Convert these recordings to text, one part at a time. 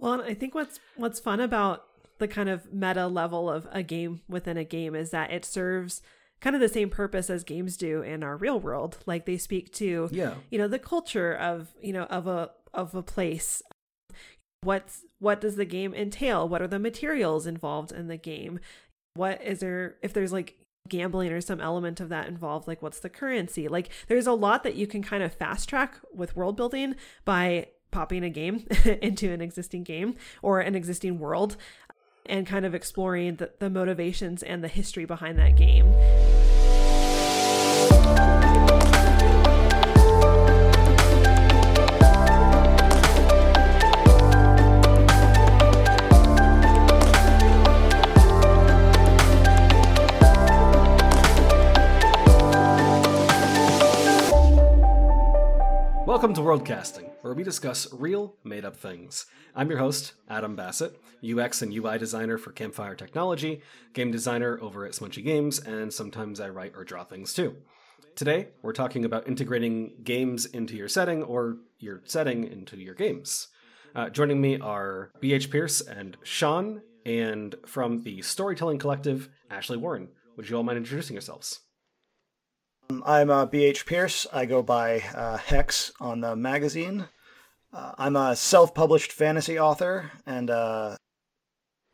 Well, I think what's fun about the kind of meta level of a game within a game is that it serves kind of the same purpose as games do in our real world. Like they speak to, you know, the culture of, you know, of a place. What does the game entail? What are the materials involved in the game? What is there, if there's like gambling or some element of that involved, like what's the currency? Like there's a lot that you can kind of fast track with world building by popping a game into an existing game or an existing world and kind of exploring the motivations and the history behind that game. Welcome to Worldcasting, where we discuss real, made-up things. I'm your host, Adam Bassett, UX and UI designer for Campfire Technology, game designer over at Smunchy Games, and sometimes I write or draw things too. Today, we're talking about integrating games into your setting or your setting into your games. Joining me are B.H. Pierce and Sean, and from the Storytelling Collective, Ashley Warren. Would you all mind introducing yourselves? I'm B.H. Pierce. I go by Hex on the magazine. I'm a self-published fantasy author, and I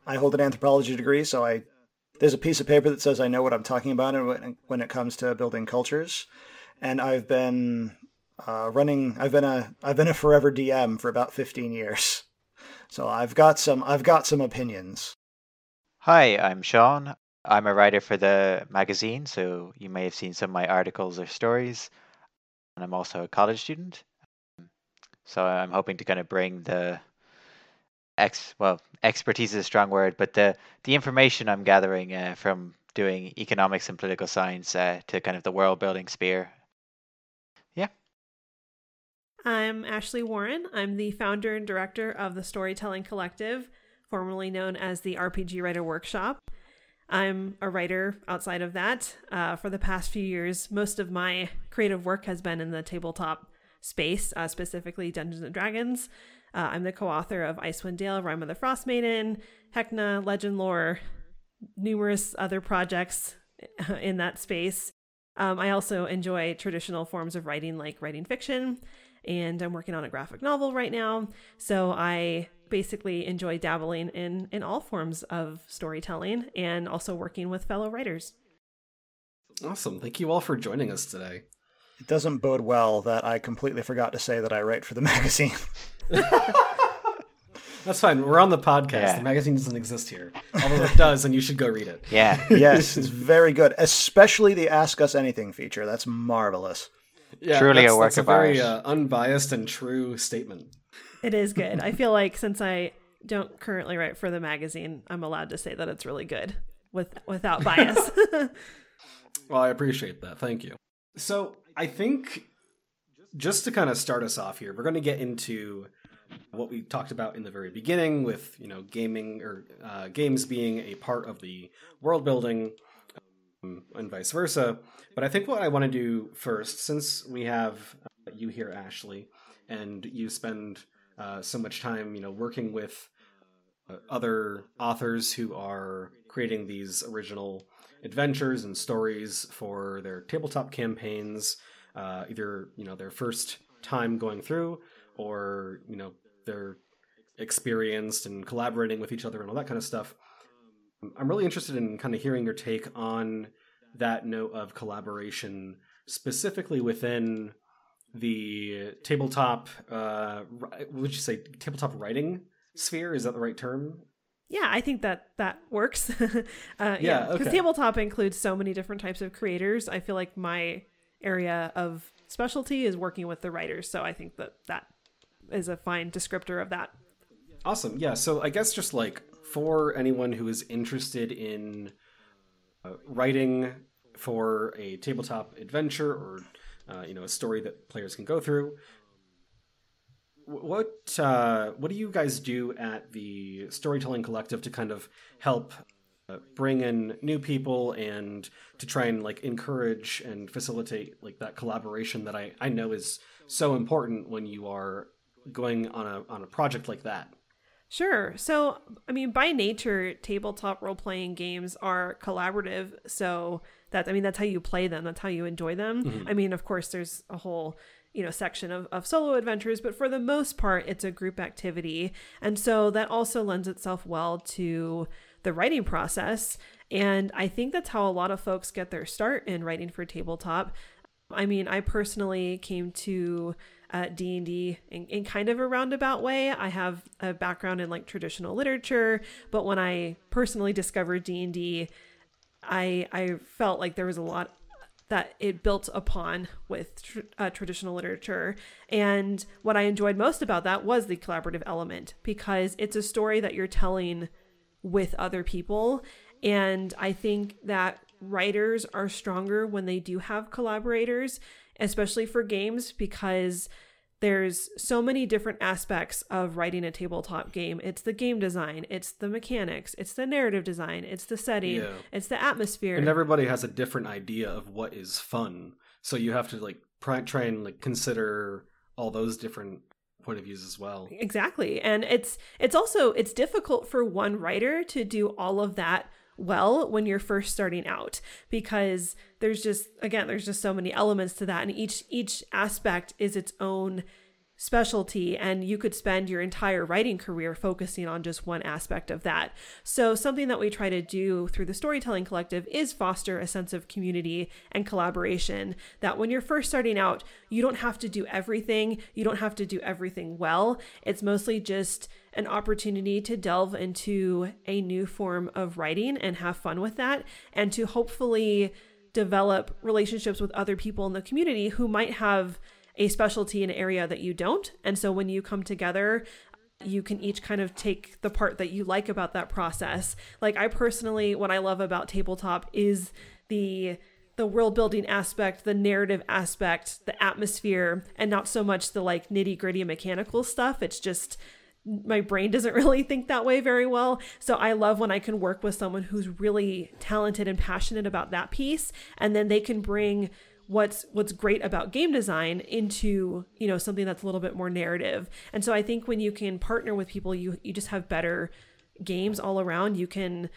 hold an anthropology degree, so there's a piece of paper that says I know what I'm talking about when it comes to building cultures. And I've been I've been a forever DM for about 15 years, so I've got some opinions. Hi, I'm Sean. I'm a writer for the magazine, so you may have seen some of my articles or stories. And I'm also a college student. So I'm hoping to kind of bring the expertise is a strong word, but the information I'm gathering from doing economics and political science to kind of the world building sphere. Yeah. I'm Ashley Warren. I'm the founder and director of the Storytelling Collective, formerly known as the RPG Writer Workshop. I'm a writer outside of that. For the past few years, most of my creative work has been in the tabletop space, specifically Dungeons & Dragons. I'm the co-author of Icewind Dale, Rime of the Frostmaiden, Hecna, Legend Lore, numerous other projects in that space. I also enjoy traditional forms of writing, like writing fiction, and I'm working on a graphic novel right now. So I basically enjoy dabbling in all forms of storytelling and also working with fellow writers. Awesome. Thank you all for joining us today. It doesn't bode well that I completely forgot to say that I write for the magazine. That's fine. We're on the podcast. Yeah. The magazine doesn't exist here. Although it does, and you should go read it. Yeah. Yes, it's very good. Especially the Ask Us Anything feature. That's marvelous. Yeah, truly a work of art. That's a very unbiased and true statement. It is good. I feel like since I don't currently write for the magazine, I'm allowed to say that it's really good without bias. Well, I appreciate that. Thank you. So I think just to kind of start us off here, we're going to get into what we talked about in the very beginning with, you know, gaming or games being a part of the world building and vice versa. But I think what I want to do first, since we have you here, Ashley, and you spend so much time, you know, working with other authors who are creating these original adventures and stories for their tabletop campaigns, either, you know, their first time going through or, you know, they're experienced and collaborating with each other and all that kind of stuff. I'm really interested in kind of hearing your take on that note of collaboration, specifically within the tabletop, would you say tabletop writing sphere? Is that the right term? Yeah, I think that works. Yeah, because tabletop includes so many different types of creators. I feel like my area of specialty is working with the writers. So I think that is a fine descriptor of that. Awesome. Yeah. So I guess just like for anyone who is interested in writing for a tabletop adventure or you know, a story that players can go through. What do you guys do at the Storytelling Collective to kind of help bring in new people and to try and like encourage and facilitate like that collaboration that I know is so important when you are going on a project like that? Sure. So, I mean, by nature, tabletop role-playing games are collaborative. So that's how you play them. That's how you enjoy them. Mm-hmm. I mean, of course, there's a whole, section of solo adventures, but for the most part, it's a group activity. And so that also lends itself well to the writing process. And I think that's how a lot of folks get their start in writing for tabletop. I mean, I personally came to D&D in kind of a roundabout way. I have a background in traditional literature, but when I personally discovered D&D, I felt like there was a lot that it built upon with traditional literature. And what I enjoyed most about that was the collaborative element, because it's a story that you're telling with other people. And I think that writers are stronger when they do have collaborators, especially for games, because there's so many different aspects of writing a tabletop game. It's the game design, it's the mechanics, it's the narrative design, it's the setting, it's the atmosphere. And everybody has a different idea of what is fun. So you have to try and consider all those different point of views as well. Exactly. And it's also difficult for one writer to do all of that well when you're first starting out, because there's just so many elements to that, and each aspect is its own specialty, and you could spend your entire writing career focusing on just one aspect of that. So something that we try to do through the Storytelling Collective is foster a sense of community and collaboration, that when you're first starting out, you don't have to do everything. You don't have to do everything well. It's mostly just an opportunity to delve into a new form of writing and have fun with that, and to hopefully develop relationships with other people in the community who might have a specialty in an area that you don't. And so when you come together, you can each kind of take the part that you like about that process. I personally, what I love about tabletop is the world building aspect, the narrative aspect, the atmosphere, and not so much the nitty gritty mechanical stuff. It's just my brain doesn't really think that way very well. So I love when I can work with someone who's really talented and passionate about that piece, and then they can bring what's great about game design into, something that's a little bit more narrative. And so I think when you can partner with people, you just have better games all around. You can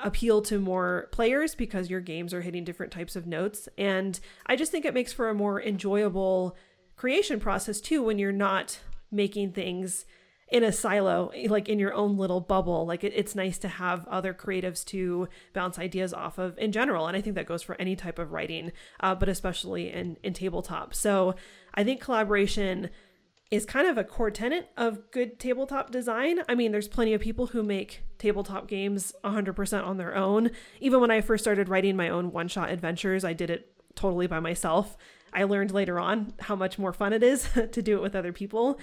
appeal to more players because your games are hitting different types of notes. And I just think it makes for a more enjoyable creation process too, when you're not making things in a silo, in your own little bubble. It's nice to have other creatives to bounce ideas off of in general. And I think that goes for any type of writing, but especially in tabletop. So I think collaboration is kind of a core tenet of good tabletop design. I mean, there's plenty of people who make tabletop games 100% on their own. Even when I first started writing my own one-shot adventures, I did it totally by myself. I learned later on how much more fun it is to do it with other people.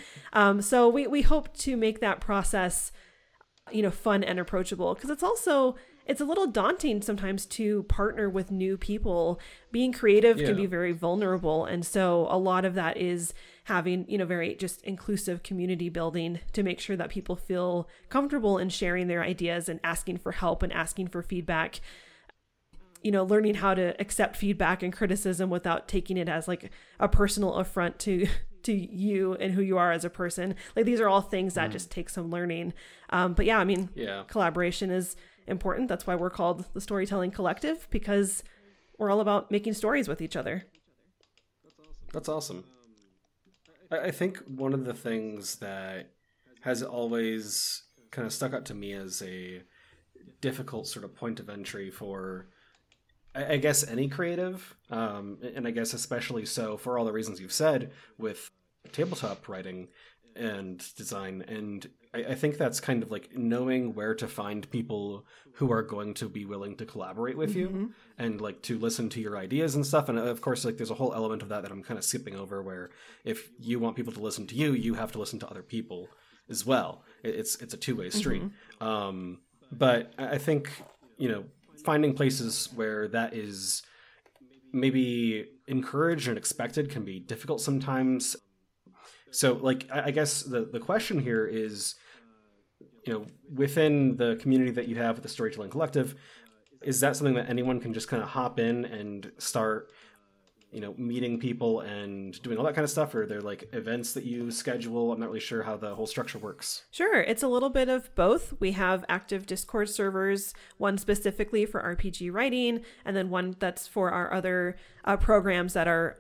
So we hope to make that process, fun and approachable, because it's a little daunting sometimes to partner with new people. Being creative can be very vulnerable. And so a lot of that is having, very just inclusive community building to make sure that people feel comfortable in sharing their ideas and asking for help and asking for feedback. Learning how to accept feedback and criticism without taking it as a personal affront to you and who you are as a person. These are all things that just take some learning. Collaboration is important. That's why we're called the Storytelling Collective, because we're all about making stories with each other. That's awesome. I think one of the things that has always kind of stuck out to me as a difficult sort of point of entry for, I guess, any creative, and I guess especially so for all the reasons you've said with tabletop writing and design. And I think that's kind of knowing where to find people who are going to be willing to collaborate with you and to listen to your ideas and stuff. And of course, there's a whole element of that I'm kind of skipping over, where if you want people to listen to you, you have to listen to other people as well. It's a two-way street. Mm-hmm. But I think, finding places where that is maybe encouraged and expected can be difficult sometimes. So I guess the question here is, within the community that you have with the Storytelling Collective, is that something that anyone can just kind of hop in and start meeting people and doing all that kind of stuff, or they're like events that you schedule? I'm not really sure how the whole structure works. Sure. It's a little bit of both. We have active Discord servers, one specifically for RPG writing, and then one that's for our other programs that are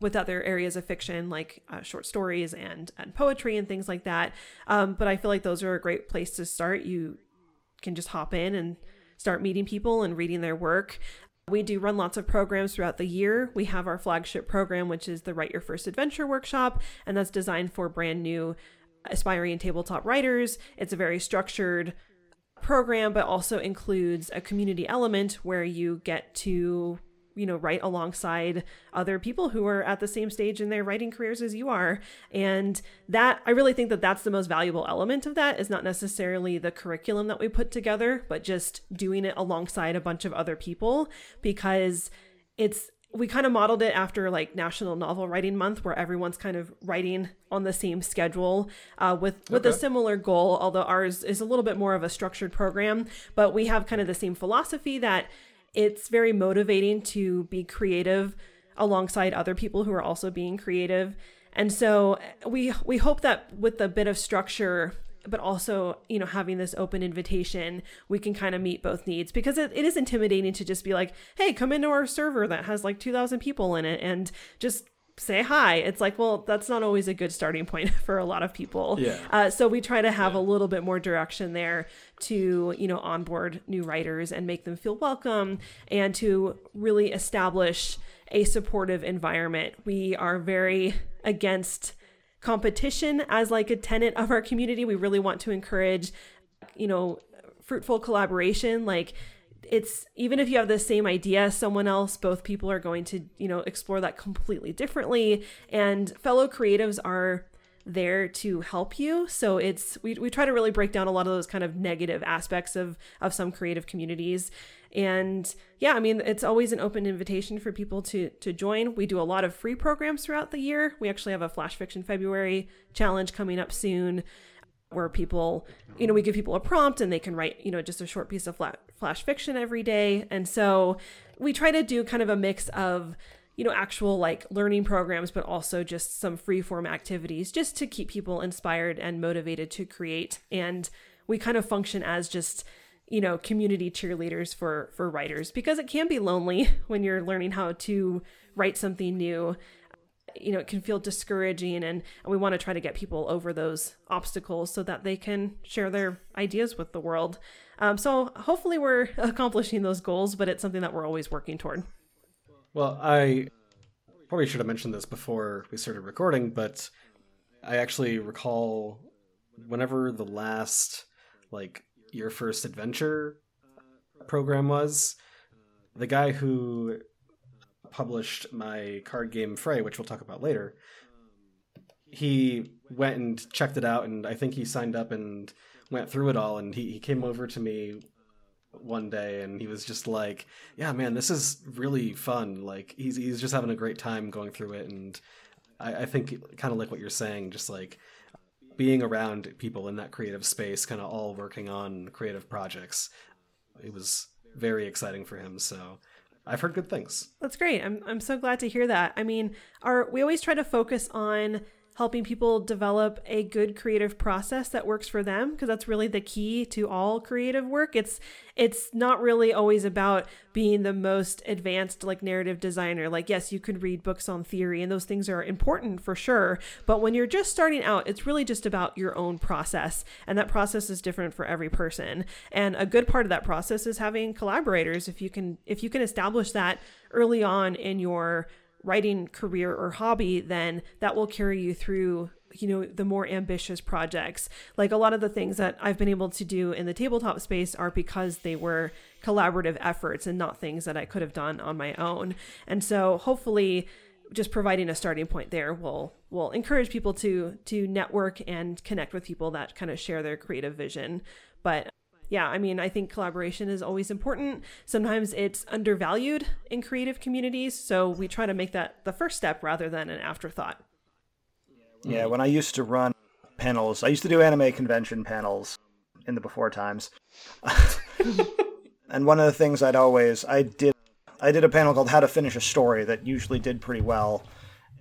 with other areas of fiction, like short stories and poetry and things like that. But I feel like those are a great place to start. You can just hop in and start meeting people and reading their work. We do run lots of programs throughout the year. We have our flagship program, which is the Write Your First Adventure workshop, and that's designed for brand new aspiring tabletop writers. It's a very structured program, but also includes a community element where you get to, write alongside other people who are at the same stage in their writing careers as you are. And that, I really think that that's the most valuable element of that, is not necessarily the curriculum that we put together, but just doing it alongside a bunch of other people, because we kind of modeled it after like National Novel Writing Month, where everyone's kind of writing on the same schedule with a similar goal, although ours is a little bit more of a structured program. But we have kind of the same philosophy that it's very motivating to be creative alongside other people who are also being creative. And so we hope that with a bit of structure, but also, having this open invitation, we can kind of meet both needs, because it is intimidating to just be like, hey, come into our server that has like 2,000 people in it and just say hi. It's like, well, that's not always a good starting point for a lot of people. Yeah. So we try to have a little bit more direction there to, onboard new writers and make them feel welcome, and to really establish a supportive environment. We are very against competition as like a tenet of our community. We really want to encourage, fruitful collaboration. Like, it's, even if you have the same idea, someone else, both people are going to, explore that completely differently, and fellow creatives are there to help you. So we try to really break down a lot of those kind of negative aspects of some creative communities. And it's always an open invitation for people to join. We do a lot of free programs throughout the year. We actually have a Flash Fiction February challenge coming up soon, where people, we give people a prompt and they can write, just a short piece of flash fiction every day. And so we try to do kind of a mix of, actual like learning programs, but also just some free form activities, just to keep people inspired and motivated to create. And we kind of function as just, community cheerleaders for writers, because it can be lonely when you're learning how to write something new. It can feel discouraging, and we want to try to get people over those obstacles so that they can share their ideas with the world. So hopefully we're accomplishing those goals, but it's something that we're always working toward. Well, I probably should have mentioned this before we started recording, but I actually recall whenever the last, like, Your First Adventure program was, the guy who published my card game Frey, which we'll talk about later, he went and checked it out, and I think he signed up and went through it all, and he came over to me one day and he was just like, yeah man, this is really fun. Like, he's just having a great time going through it. And I think kind of like what you're saying, just like being around people in that creative space, kind of all working on creative projects, it was very exciting for him. So I've heard good things. That's great. I'm so glad to hear that. I mean, we always try to focus on helping people develop a good creative process that works for them, because that's really the key to all creative work. It's not really always about being the most advanced like narrative designer. Like, yes, you could read books on theory and those things are important for sure. But when you're just starting out, it's really just about your own process. And that process is different for every person. And a good part of that process is having collaborators. If you can establish that early on in your writing career or hobby, then that will carry you through, the more ambitious projects. Like, a lot of the things that I've been able to do in the tabletop space are because they were collaborative efforts and not things that I could have done on my own. And so hopefully just providing a starting point there will encourage people to network and connect with people that kind of share their creative vision. But yeah, I mean, I think collaboration is always important. Sometimes it's undervalued in creative communities, so we try to make that the first step rather than an afterthought. Yeah, when I used to run panels, I used to do anime convention panels in the before times. And one of the things I did I did a panel called How to Finish a Story that usually did pretty well.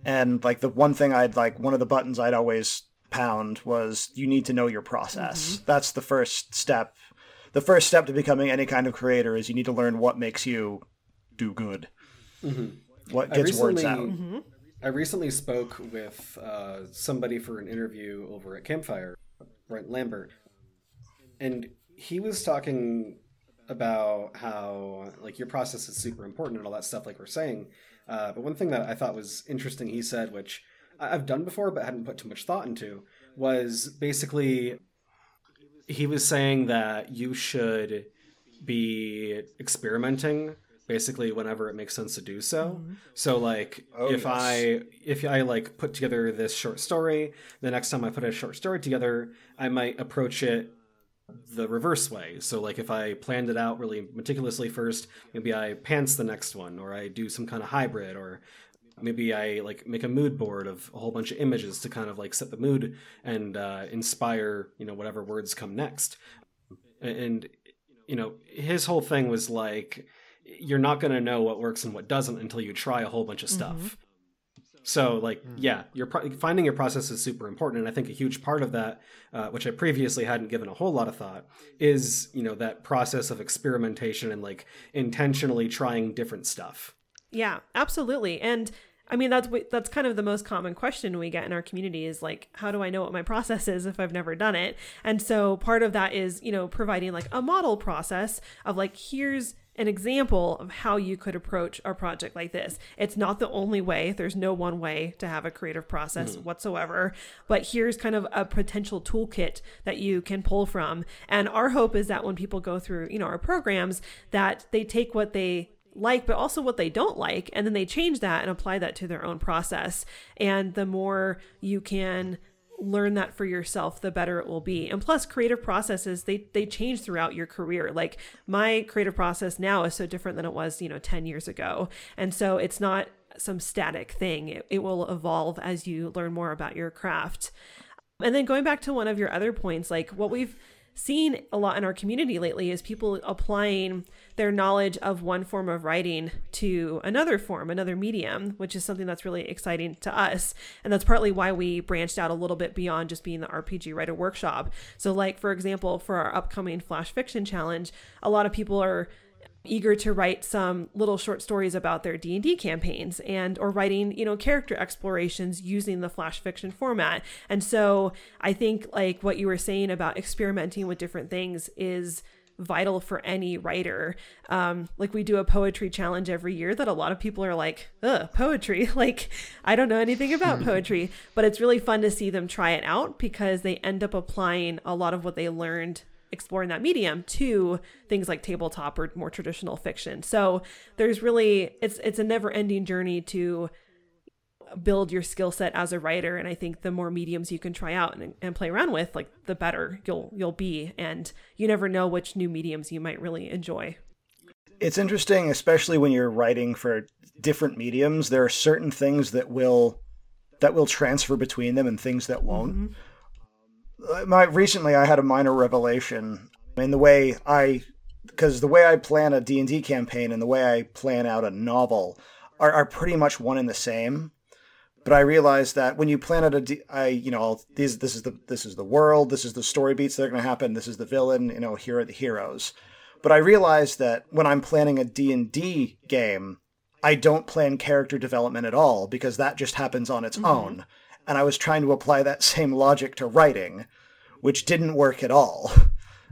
And like the one thing I'd like, one of the buttons I'd always pound was you need to know your process. Mm-hmm. That's the first step. The first step to becoming any kind of creator is you need to learn what makes you do good. Mm-hmm. What gets words out. Mm-hmm. I recently spoke with somebody for an interview over at Campfire, Brent Lambert. And he was talking about how like your process is super important and all that stuff like we're saying. But one thing that I thought was interesting he said, which I've done before but hadn't put too much thought into, was basically he was saying that you should be experimenting basically whenever it makes sense to do so. Mm-hmm. So like if I like put together this short story, the next time I put a short story together, I might approach it the reverse way. So like if I planned it out really meticulously first, maybe I pants the next one, or I do some kind of hybrid, or maybe I like make a mood board of a whole bunch of images to kind of like set the mood and inspire, you know, whatever words come next. And you know, his whole thing was like, you're not going to know what works and what doesn't until you try a whole bunch of stuff. Mm-hmm. So, like, yeah, you're finding your process is super important. And I think a huge part of that, which I previously hadn't given a whole lot of thought, is, you know, that process of experimentation and, like, intentionally trying different stuff. Yeah, absolutely. And, I mean, that's kind of the most common question we get in our community is, like, how do I know what my process is if I've never done it? And so part of that is, you know, providing, like, a model process of, like, here's an example of how you could approach a project like this. It's not the only way. There's no one way to have a creative process whatsoever, but here's kind of a potential toolkit that you can pull from. And our hope is that when people go through, you know, our programs, that they take what they like, but also what they don't like, and then they change that and apply that to their own process. And the more you can learn that for yourself, the better it will be. And plus, creative processes, they change throughout your career. Like, my creative process now is so different than it was, you know, 10 years ago. And so it's not some static thing. It will evolve as you learn more about your craft. And then going back to one of your other points, like what we've seen a lot in our community lately is people applying their knowledge of one form of writing to another form, another medium, which is something that's really exciting to us. And that's partly why we branched out a little bit beyond just being the RPG Writer Workshop. So like, for example, for our upcoming Flash Fiction Challenge, a lot of people are eager to write some little short stories about their D&D campaigns and or writing, you know, character explorations using the Flash Fiction format. And so I think like what you were saying about experimenting with different things is vital for any writer. Like we do a poetry challenge every year that a lot of people are like, ugh, poetry, like I don't know anything about poetry, but it's really fun to see them try it out because they end up applying a lot of what they learned exploring that medium to things like tabletop or more traditional fiction. So there's really, it's a never ending journey to build your skill set as a writer. And I think the more mediums you can try out and play around with, like the better you'll be. And you never know which new mediums you might really enjoy. It's interesting, especially when you're writing for different mediums, there are certain things that will transfer between them and things that won't. Mm-hmm. Recently, I had a minor revelation in the way I plan a D&D campaign and the way I plan out a novel are pretty much one and the same. But I realized that when you plan out this is the world, this is the story beats that are going to happen, this is the villain, you know, here are the heroes. But I realized that when I'm planning a D&D game, I don't plan character development at all because that just happens on its own. And I was trying to apply that same logic to writing, which didn't work at all.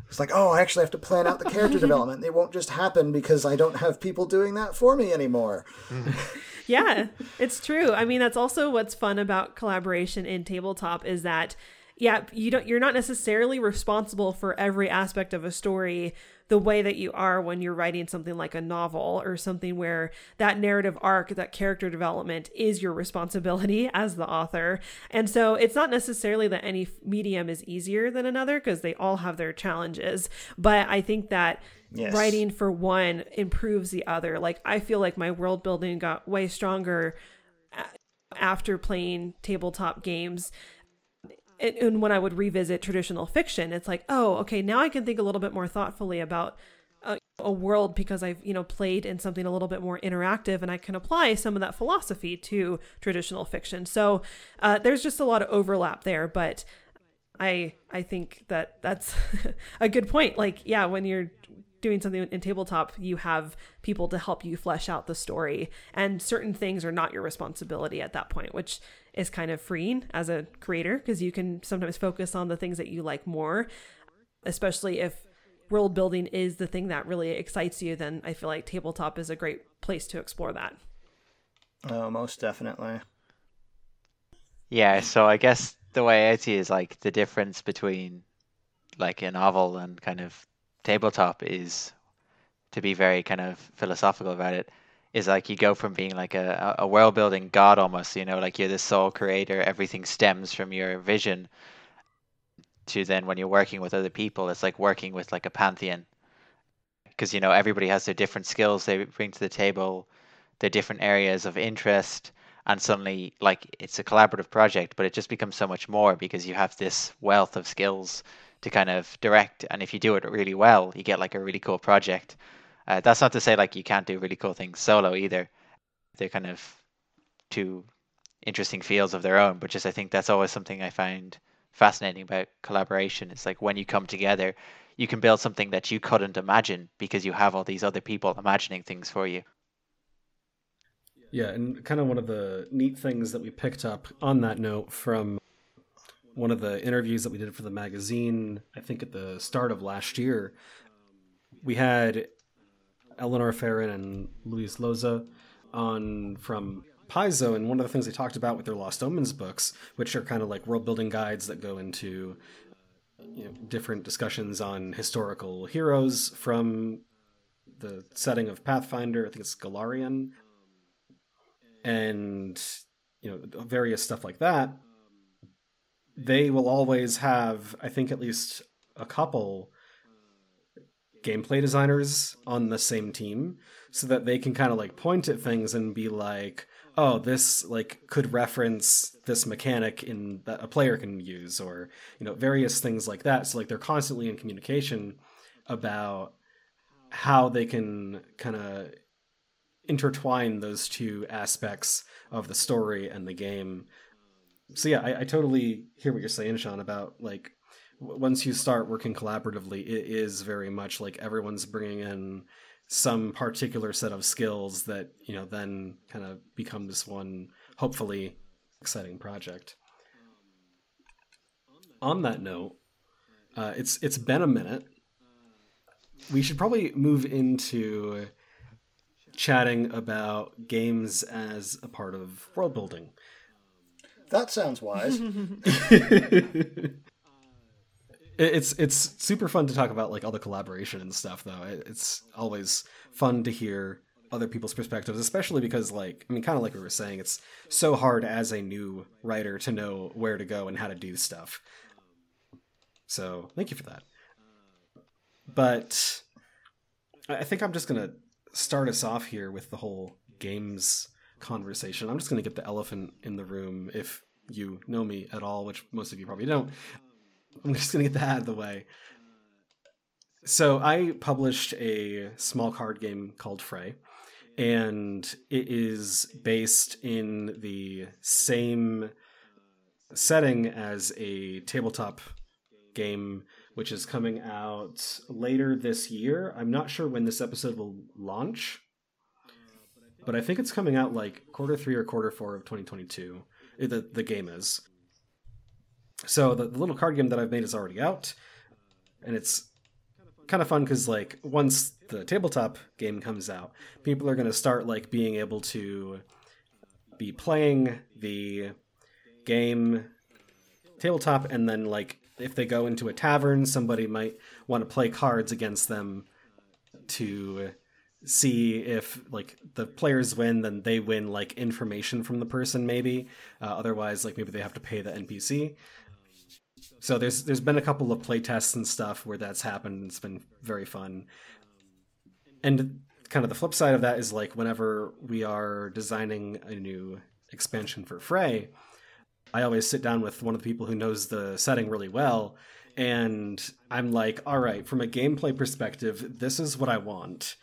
It's like, oh, I actually have to plan out the character development. It won't just happen because I don't have people doing that for me anymore. Yeah, it's true. I mean, that's also what's fun about collaboration in tabletop is that, yeah, you're not necessarily responsible for every aspect of a story the way that you are when you're writing something like a novel or something where that narrative arc, that character development is your responsibility as the author. And so it's not necessarily that any medium is easier than another because they all have their challenges. But I think that writing for one improves the other. Like, I feel like my world building got way stronger after playing tabletop games. And when I would revisit traditional fiction, it's like, oh, okay, now I can think a little bit more thoughtfully about a world because I've, you know, played in something a little bit more interactive, and I can apply some of that philosophy to traditional fiction. So there's just a lot of overlap there, but I think that's a good point. Like, yeah, when you're doing something in tabletop, you have people to help you flesh out the story, and certain things are not your responsibility at that point, which is kind of freeing as a creator because you can sometimes focus on the things that you like more, especially if world building is the thing that really excites you. Then I feel like tabletop is a great place to explore that. Oh, most definitely. Yeah, so I guess the way I see it is, like, the difference between like a novel and kind of tabletop is, to be very kind of philosophical about it, is like you go from being like a world building god almost, you know, like you're the sole creator, everything stems from your vision, to then when you're working with other people, it's like working with like a pantheon, because, you know, everybody has their different skills they bring to the table, their different areas of interest, and suddenly, like, it's a collaborative project, but it just becomes so much more because you have this wealth of skills to kind of direct. And if you do it really well, you get like a really cool project. That's not to say like you can't do really cool things solo either. They're kind of two interesting fields of their own, but just I think that's always something I find fascinating about collaboration. It's like when you come together, you can build something that you couldn't imagine because you have all these other people imagining things for you. Yeah, and kind of one of the neat things that we picked up on that note from one of the interviews that we did for the magazine, I think at the start of last year, we had Eleanor Farron and Luis Loza on from Paizo, and one of the things they talked about with their Lost Omens books, which are kind of like world-building guides that go into, you know, different discussions on historical heroes from the setting of Pathfinder, I think it's Golarion, and, you know, various stuff like that. They will always have, I think, at least a couple gameplay designers on the same team, so that they can kind of like point at things and be like, oh, this like could reference this mechanic in that a player can use, or, you know, various things like that. So like they're constantly in communication about how they can kind of intertwine those two aspects of the story and the game. So yeah, I totally hear what you're saying, Sean, about like once you start working collaboratively, it is very much like everyone's bringing in some particular set of skills that, you know, then kind of become this one hopefully exciting project. On that note, it's been a minute. We should probably move into chatting about games as a part of world building. That sounds wise. It's super fun to talk about like all the collaboration and stuff, though. It's always fun to hear other people's perspectives, especially because, like, I mean, kind of like we were saying, it's so hard as a new writer to know where to go and how to do stuff. So thank you for that. But I think I'm just gonna start us off here with the whole games conversation. I'm just going to get the elephant in the room, if you know me at all, which most of you probably don't. I'm just going to get that out of the way. So I published a small card game called Frey, and it is based in the same setting as a tabletop game, which is coming out later this year. I'm not sure when this episode will launch, but I think it's coming out like Q3 or Q4 of 2022, the game is. So the little card game that I've made is already out, and it's kind of fun because, like, once the tabletop game comes out, people are going to start like being able to be playing the game tabletop, and then like if they go into a tavern, somebody might want to play cards against them to see if like the players win, then they win like information from the person, maybe. Otherwise, like maybe they have to pay the NPC. So there's been a couple of play tests and stuff where that's happened. It's been very fun. And kind of the flip side of that is like whenever we are designing a new expansion for Frey, I always sit down with one of the people who knows the setting really well And I'm like, all right, from a gameplay perspective, this is what I want.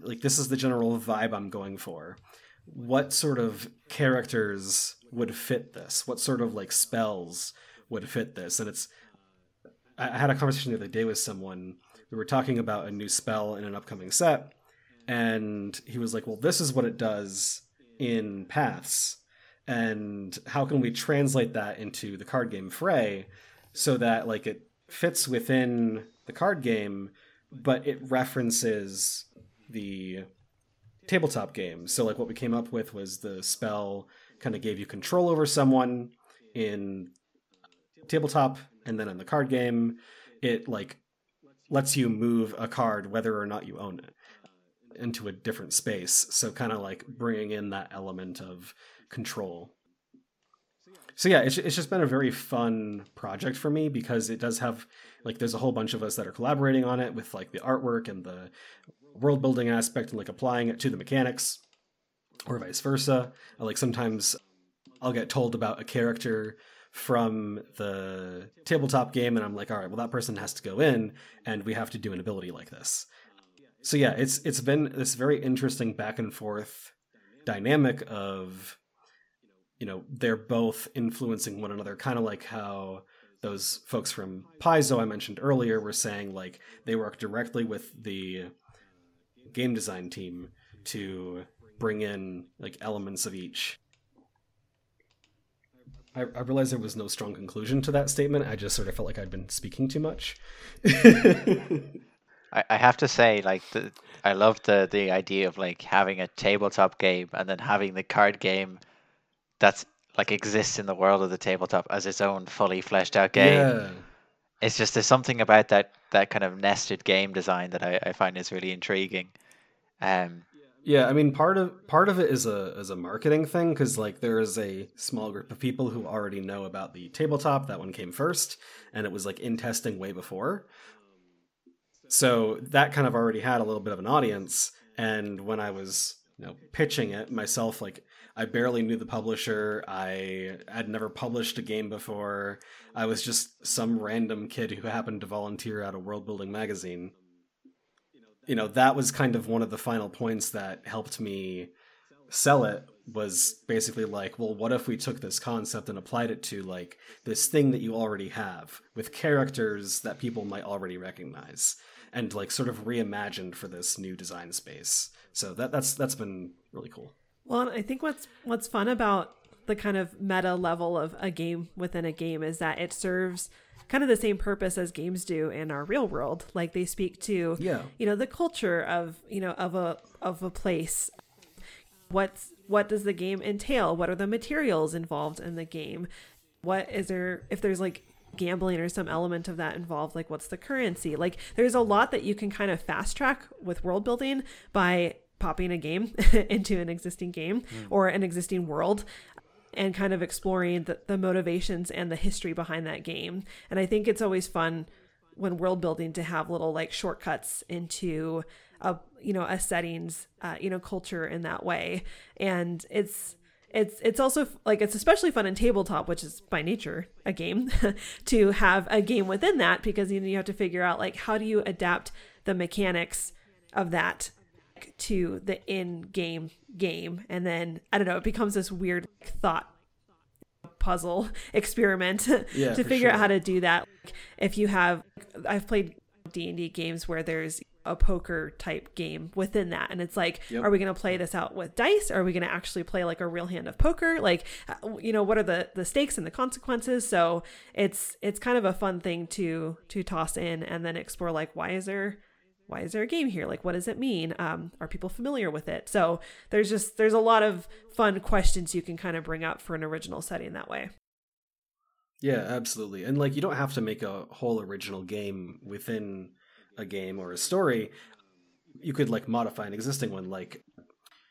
Like, this is the general vibe I'm going for. What sort of characters would fit this? What sort of, like, spells would fit this? And it's... I had a conversation the other day with someone. We were talking about a new spell in an upcoming set, and he was like, well, this is what it does in Paths, and how can we translate that into the card game Frey so that, like, it fits within the card game, but it references the tabletop game. So, like, what we came up with was the spell kind of gave you control over someone in tabletop, and then in the card game, it, like, lets you move a card whether or not you own it into a different space. So kind of like bringing in that element of control. So yeah, it's just been a very fun project for me, because it does have, like, there's a whole bunch of us that are collaborating on it with, like, the artwork and the world building aspect and, like, applying it to the mechanics or vice versa. Like, sometimes I'll get told about a character from the tabletop game, and I'm like, all right, well, that person has to go in, and we have to do an ability like this. So yeah, it's been this very interesting back and forth dynamic of, you know, they're both influencing one another, kind of like how those folks from Paizo I mentioned earlier were saying, like, they work directly with the game design team to bring in, like, elements of each. I realized there was no strong conclusion to that statement. I just sort of felt like I'd been speaking too much. I have to say, like, I love the idea of, like, having a tabletop game and then having the card game that's, like, exists in the world of the tabletop as its own fully fleshed out game. Yeah. It's just, there's something about that kind of nested game design that I find is really intriguing. Yeah, I mean, part of it is a marketing thing, because, like, there is a small group of people who already know about the tabletop. That one came first, and it was, like, in testing way before. So that kind of already had a little bit of an audience. And when I was, you know, pitching it myself, like, I barely knew the publisher. I had never published a game before. I was just some random kid who happened to volunteer at a world-building magazine. You know, that was kind of one of the final points that helped me sell it, was basically like, well, what if we took this concept and applied it to, like, this thing that you already have with characters that people might already recognize, and, like, sort of reimagined for this new design space. So that's been really cool. Well, and I think what's fun about the kind of meta level of a game within a game is that it serves kind of the same purpose as games do in our real world. Like, they speak to, you know, the culture of, you know, of a place. What does the game entail? What are the materials involved in the game? What is there, if there's, like, gambling or some element of that involved, like, what's the currency? Like, there's a lot that you can kind of fast track with world building by popping a game into an existing game or an existing world, and kind of exploring the motivations and the history behind that game. And I think it's always fun when world building to have little, like, shortcuts into a settings, culture in that way. And it's also, like, it's especially fun in tabletop, which is by nature a game, to have a game within that, because, you know, you have to figure out, like, how do you adapt the mechanics of that to the in-game game. And then, I don't know, it becomes this weird thought puzzle experiment to figure out how to do that. Like, if you have, I've played D&D games where there's a poker type game within that, and it's like, are we going to play this out with dice? Are we going to actually play, like, a real hand of poker? Like, you know, what are the stakes and the consequences? So it's kind of a fun thing to toss in and then explore, like, why is there a game here? Like, what does it mean? Are people familiar with it? So there's a lot of fun questions you can kind of bring up for an original setting that way. Yeah, absolutely. And, like, you don't have to make a whole original game within a game or a story. You could, like, modify an existing one. Like,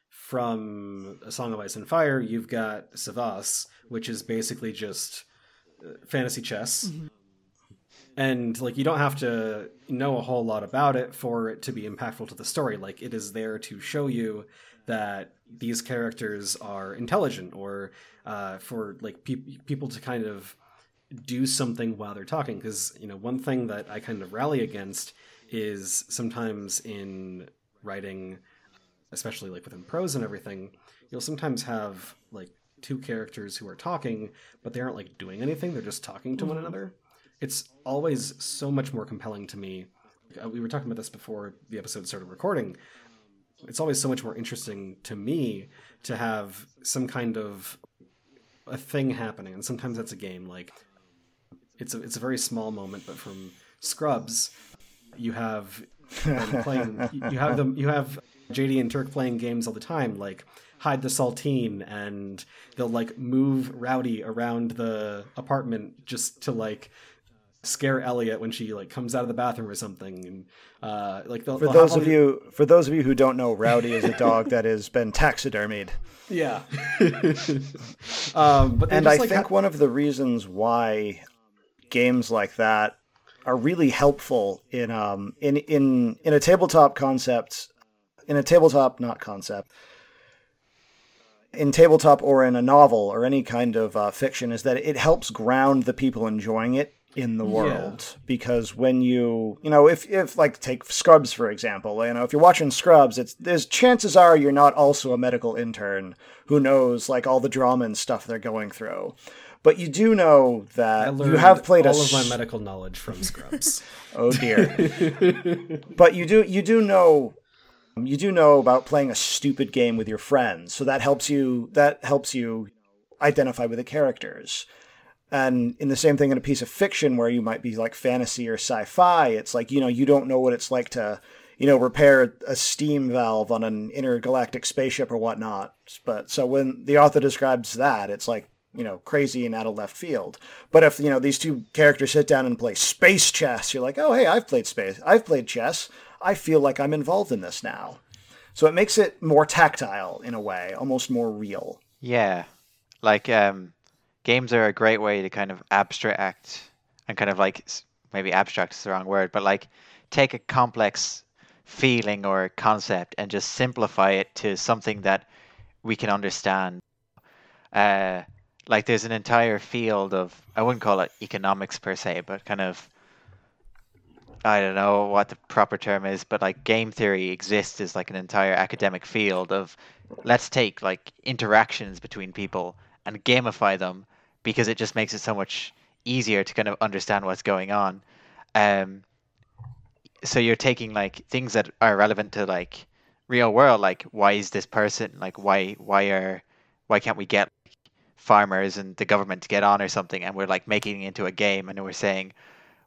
from A Song of Ice and Fire, you've got Savas, which is basically just fantasy chess. Mm-hmm. And, like, you don't have to know a whole lot about it for it to be impactful to the story. Like, it is there to show you that these characters are intelligent, or for, like, people to kind of do something while they're talking. Because, you know, one thing that I kind of rally against is sometimes in writing, especially like within prose and everything, you'll sometimes have like two characters who are talking, but they aren't like doing anything. They're just talking to one another. It's always so much more compelling to me. We were talking about this before the episode started recording. It's always so much more interesting to me to have some kind of a thing happening. And sometimes that's a game. Like it's a very small moment, but from Scrubs, you have them playing, you have JD and Turk playing games all the time, like hide the saltine, and they'll like move Rowdy around the apartment just to like scare Elliot when she like comes out of the bathroom or something. And for those of you who don't know, Rowdy is a dog that has been taxidermied. Yeah. I think one of the reasons why games like that are really helpful in tabletop or in a novel or any kind of fiction is that it helps ground the people enjoying it in the world. Yeah. Because when if like take Scrubs, for example, you know, if you're watching Scrubs, there's chances are you're not also a medical intern who knows like all the drama and stuff they're going through. But you do know that you have played all of my medical knowledge from Scrubs. Oh dear. But you do know about playing a stupid game with your friends, so that helps you identify with the characters. And in the same thing in a piece of fiction where you might be like fantasy or sci-fi, it's like, you know, you don't know what it's like to, you know, repair a steam valve on an intergalactic spaceship or whatnot. But so when the author describes that, it's like, you know, crazy and out of left field. But if, you know, these two characters sit down and play space chess, you're like, oh, hey, I've played chess. I feel like I'm involved in this now. So it makes it more tactile in a way, almost more real. Yeah. Like games are a great way to kind of abstract and kind of like, maybe abstract is the wrong word, but like take a complex feeling or concept and just simplify it to something that we can understand. Like there's an entire field of, I wouldn't call it economics per se, but kind of, I don't know what the proper term is, but like game theory exists as like an entire academic field of, let's take like interactions between people and gamify them because it just makes it so much easier to kind of understand what's going on. So you're taking like things that are relevant to like real world, like why is this person, like why can't we get farmers and the government to get on or something? And we're like making it into a game, and we're saying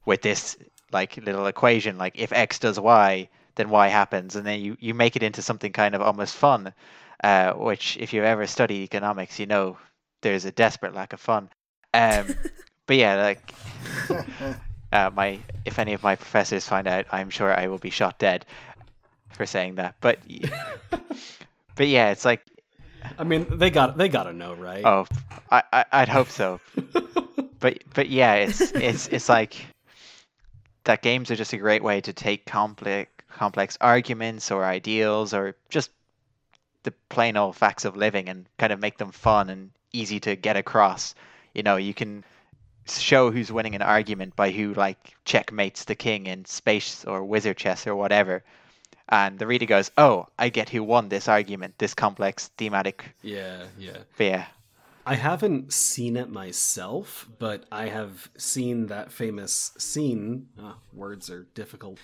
with this like little equation, like if X does Y, then Y happens. And then you make it into something kind of almost fun, which if you ever study economics, you know, there's a desperate lack of fun. But yeah, like if any of my professors find out, I'm sure I will be shot dead for saying that. But yeah, it's like, I mean, they got to know, right? Oh, I'd hope so. But yeah, it's like, that games are just a great way to take complex arguments or ideals or just the plain old facts of living and kind of make them fun and easy to get across. You know, you can show who's winning an argument by who like checkmates the king in space or wizard chess or whatever. And the reader goes, oh, I get who won this argument, this complex thematic. Yeah, yeah. But yeah. I haven't seen it myself, but I have seen that famous scene. Oh, words are difficult.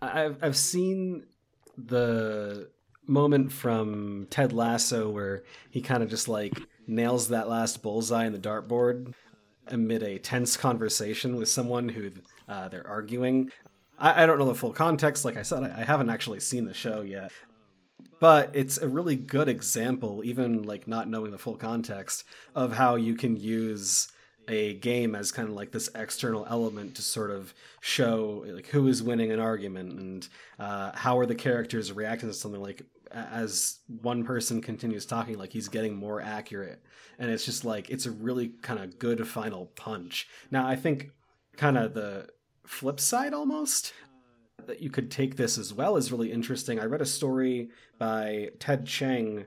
I've seen the moment from Ted Lasso where he kind of just like nails that last bullseye in the dartboard amid a tense conversation with someone who they're arguing. I don't know the full context. Like I said, I haven't actually seen the show yet. But it's a really good example, even like not knowing the full context, of how you can use a game as kind of like this external element to sort of show like who is winning an argument and how are the characters reacting to something. Like as one person continues talking, like he's getting more accurate, and it's just like it's a really kind of good final punch. Now I think kind of the flip side almost that you could take this as well is really interesting. I read a story by Ted Chiang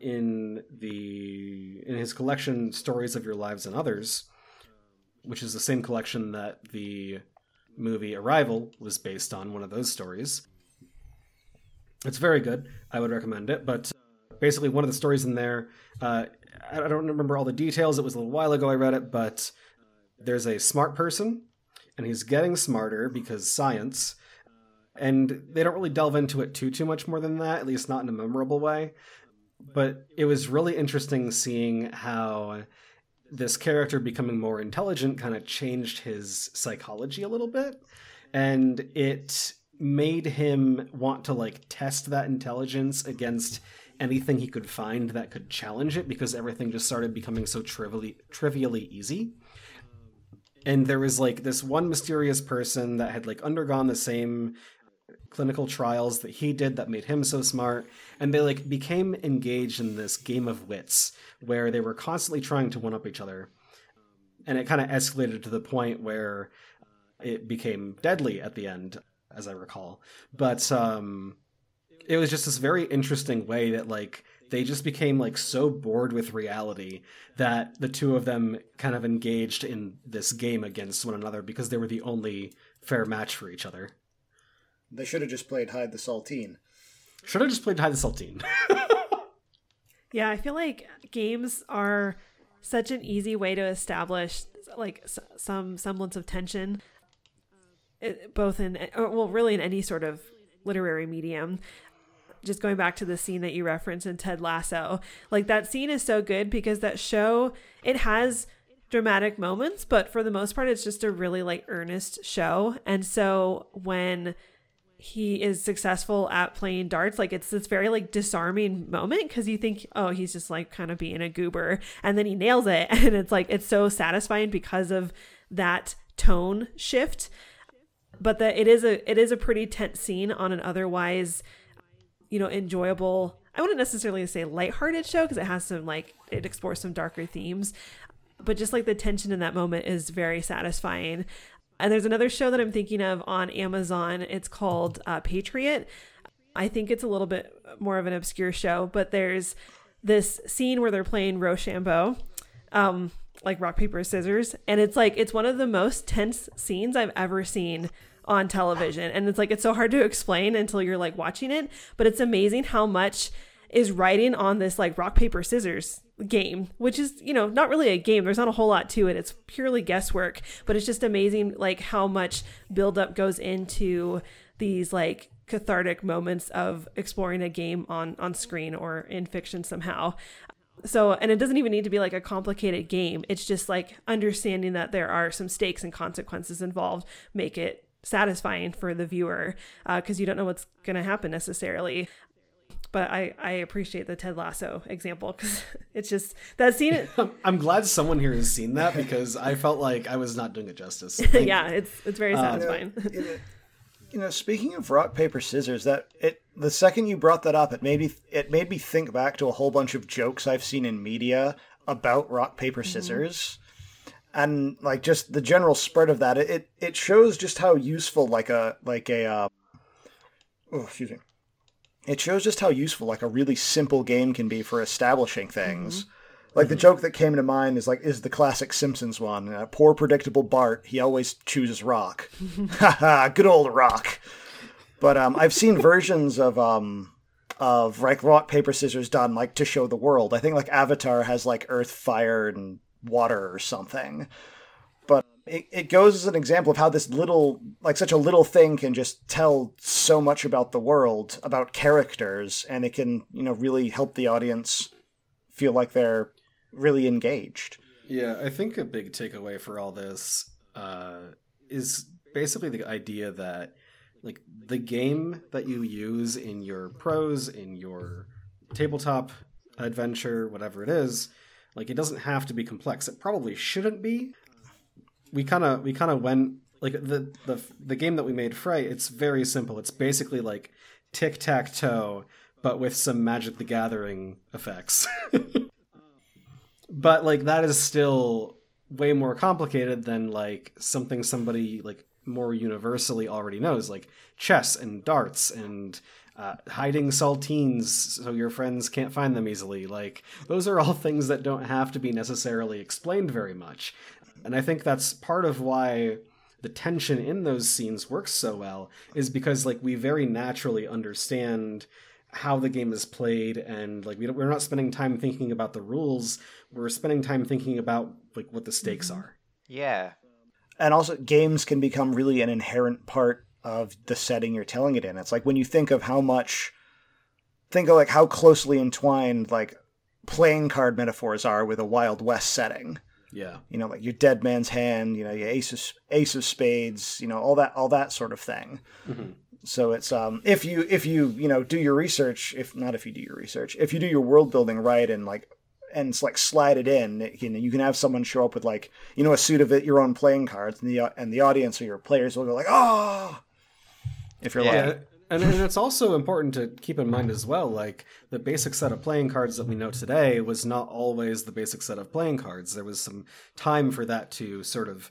in his collection Stories of Your Lives and Others, which is the same collection that the movie Arrival was based on, one of those stories. It's very good. I would recommend it. But basically one of the stories in there, I don't remember all the details. It was a little while ago I read it, but there's a smart person, and he's getting smarter because science. And they don't really delve into it too much more than that, at least not in a memorable way. But it was really interesting seeing how this character becoming more intelligent kind of changed his psychology a little bit. And it made him want to test that intelligence against anything he could find that could challenge it, because everything just started becoming so trivially easy. And there was this one mysterious person that had undergone the same clinical trials that he did that made him so smart, and they became engaged in this game of wits where they were constantly trying to one up each other, and it kind of escalated to the point where it became deadly at the end, as I recall. But it was just this very interesting way that they just became so bored with reality that the two of them kind of engaged in this game against one another because they were the only fair match for each other. They should have just played Hide the Saltine. Yeah, I feel like games are such an easy way to establish some semblance of tension, both in, well, really in any sort of literary medium. Just going back to the scene that you referenced in Ted Lasso, that scene is so good because that show, it has dramatic moments, but for the most part, it's just a really earnest show. And so when he is successful at playing darts, it's this very disarming moment, because you think, oh, he's just kind of being a goober, and then he nails it. And it's it's so satisfying because of that tone shift. But it is a pretty tense scene on an otherwise, enjoyable, I wouldn't necessarily say lighthearted show, because it has some it explores some darker themes, but just the tension in that moment is very satisfying. And there's another show that I'm thinking of on Amazon. It's called Patriot. I think it's a little bit more of an obscure show, but there's this scene where they're playing Rochambeau, rock, paper, scissors. And it's one of the most tense scenes I've ever seen on television, and it's so hard to explain until you're watching it, but it's amazing how much is riding on this rock, paper, scissors game, which is not really a game. There's not a whole lot to it. It's purely guesswork, but it's just amazing how much buildup goes into these cathartic moments of exploring a game on screen or in fiction somehow. So, and it doesn't even need to be a complicated game. It's just understanding that there are some stakes and consequences involved make it satisfying for the viewer, because you don't know what's going to happen necessarily. But I appreciate the Ted Lasso example, because it's just that scene. I'm glad someone here has seen that, because I felt like I was not doing it justice. Yeah, it's very satisfying. Speaking of rock, paper, scissors, the second you brought that up, it made me think back to a whole bunch of jokes I've seen in media about rock, paper, scissors. Mm-hmm. And just the general spread of that, it shows just how useful it shows just how useful a really simple game can be for establishing things. Mm-hmm. The joke that came to mind is the classic Simpsons one. Poor predictable Bart, he always chooses rock. Haha, good old rock. But I've seen versions of rock, paper, scissors done to show the world. I think Avatar has earth, fire, and water or something, but it goes as an example of how this little such a little thing can just tell so much about the world, about characters, and it can really help the audience feel they're really engaged. Yeah, I think a big takeaway for all this is basically the idea that the game that you use in your prose, in your tabletop adventure, whatever it is, it doesn't have to be complex. It probably shouldn't be. We kind of went the game that we made, Frey. It's very simple. It's basically tic tac toe, but with some Magic the Gathering effects. But that is still way more complicated than something somebody more universally already knows, chess and darts and hiding saltines so your friends can't find them easily. Those are all things that don't have to be necessarily explained very much. And I think that's part of why the tension in those scenes works so well, is because, like, we very naturally understand how the game is played, and, like, we're not spending time thinking about the rules. We're spending time thinking about, like, what the stakes are. Yeah. And also, games can become really an inherent part of the setting you're telling it in. It's like when you think of how closely entwined, like, playing card metaphors are with a Wild West setting. Yeah. You know, like your Dead Man's Hand, you know, your Ace of Spades, you know, all that sort of thing. Mm-hmm. So it's if you do your world building right and slide it in, you can have someone show up with, like, you know, a suit of your own playing cards, and the audience or your players will go like, oh, if you're like. And it's also important to keep in mind as well, like, the basic set of playing cards that we know today was not always the basic set of playing cards. There was some time for that to sort of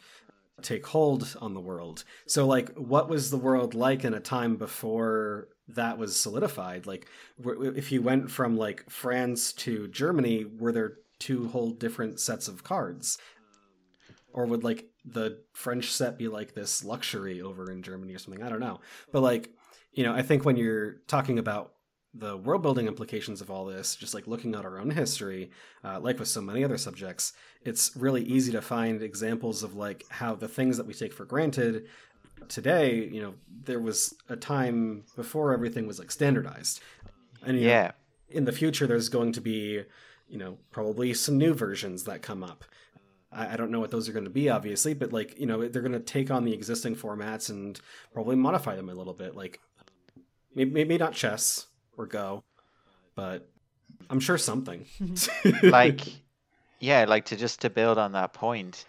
take hold on the world. So, like, what was the world like in a time before that was solidified? Like, if you went from, like, France to Germany, were there two whole different sets of cards? Or would, like, the French set be, like, this luxury over in Germany or something? I don't know. But, like, you know, I think when you're talking about the world-building implications of all this, just, like, looking at our own history, like with so many other subjects, it's really easy to find examples of, like, how the things that we take for granted today, you know, there was a time before everything was, like, standardized. And yeah, you know, in the future, there's going to be, you know, probably some new versions that come up. I don't know what those are going to be, obviously, but, like, you know, they're going to take on the existing formats and probably modify them a little bit. Like, maybe not chess or Go, but I'm sure something. Like, yeah, like, to build on that point,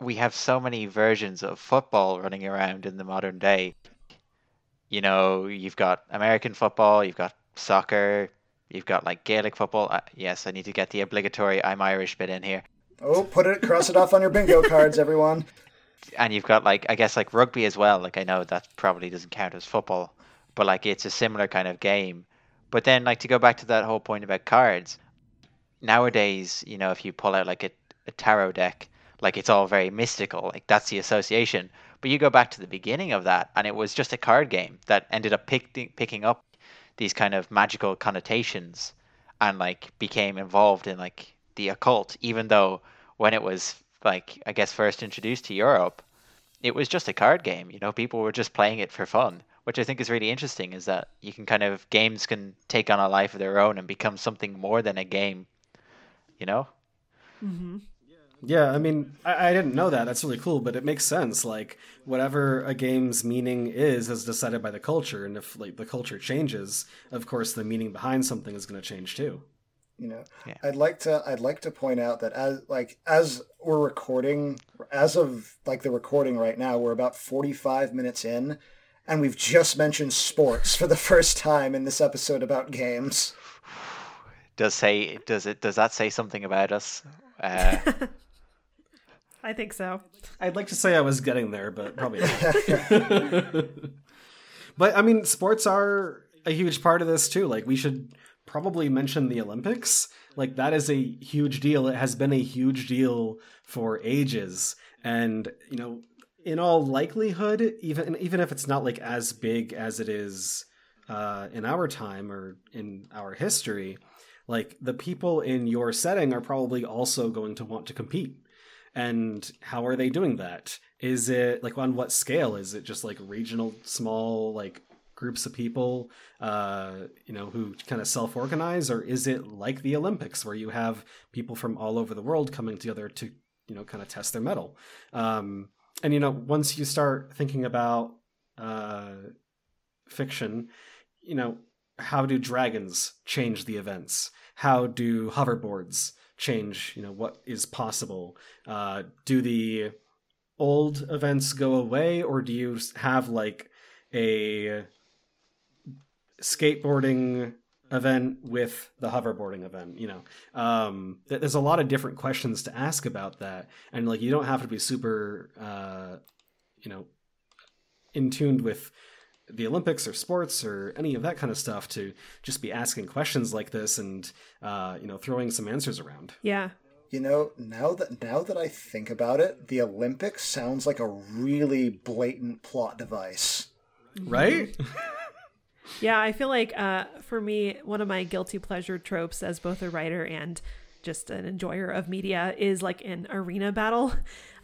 we have so many versions of football running around in the modern day. You know, you've got American football, you've got soccer, you've got, like, Gaelic football. Yes, I need to get the obligatory I'm Irish bit in here. Oh, cross it off on your bingo cards, everyone. And you've got, like, I guess, like, rugby as well. Like, I know that probably doesn't count as football, but, like, it's a similar kind of game. But then, like, to go back to that whole point about cards, nowadays, you know, if you pull out, like, a tarot deck, like, it's all very mystical. Like, that's the association. But you go back to the beginning of that, and it was just a card game that ended up picking up these kind of magical connotations and, like, became involved in, like, the occult, even though when it was, like, I guess, first introduced to Europe, it was just a card game. You know, people were just playing it for fun, which I think is really interesting, is that you can kind of, games can take on a life of their own and become something more than a game, you know? Mm-hmm. Yeah, I mean, I didn't know that. That's really cool, but it makes sense. Like, whatever a game's meaning is decided by the culture, and if, like, the culture changes, of course, the meaning behind something is going to change too. You know, yeah. I'd like to point out that as we're recording, as of, like, the recording right now, we're about 45 minutes in, and we've just mentioned sports for the first time in this episode about games. Does that say something about us? I think so. I'd like to say I was getting there, but probably not. But I mean, sports are a huge part of this too. Like, we should probably mention the Olympics. Like, that is a huge deal. It has been a huge deal for ages, and, you know, in all likelihood, even if it's not, like, as big as it is in our time or in our history, like, the people in your setting are probably also going to want to compete. And how are they doing that? Is it, like, on what scale? Is it just, like, regional, small, like, groups of people, you know, who kind of self-organize? Or is it like the Olympics, where you have people from all over the world coming together to, you know, kind of test their mettle? And, you know, once you start thinking about fiction, you know, how do dragons change the events? How do hoverboards change, you know, what is possible? Do the old events go away, or do you have, like, a skateboarding event with the hoverboarding event? You know, there's a lot of different questions to ask about that, and, like, you don't have to be super you know, in tuned with the Olympics or sports or any of that kind of stuff to just be asking questions like this and you know, throwing some answers around. Yeah, you know, now that I think about it, the Olympics sounds like a really blatant plot device. Right? Yeah, I feel like for me, one of my guilty pleasure tropes as both a writer and just an enjoyer of media is like an arena battle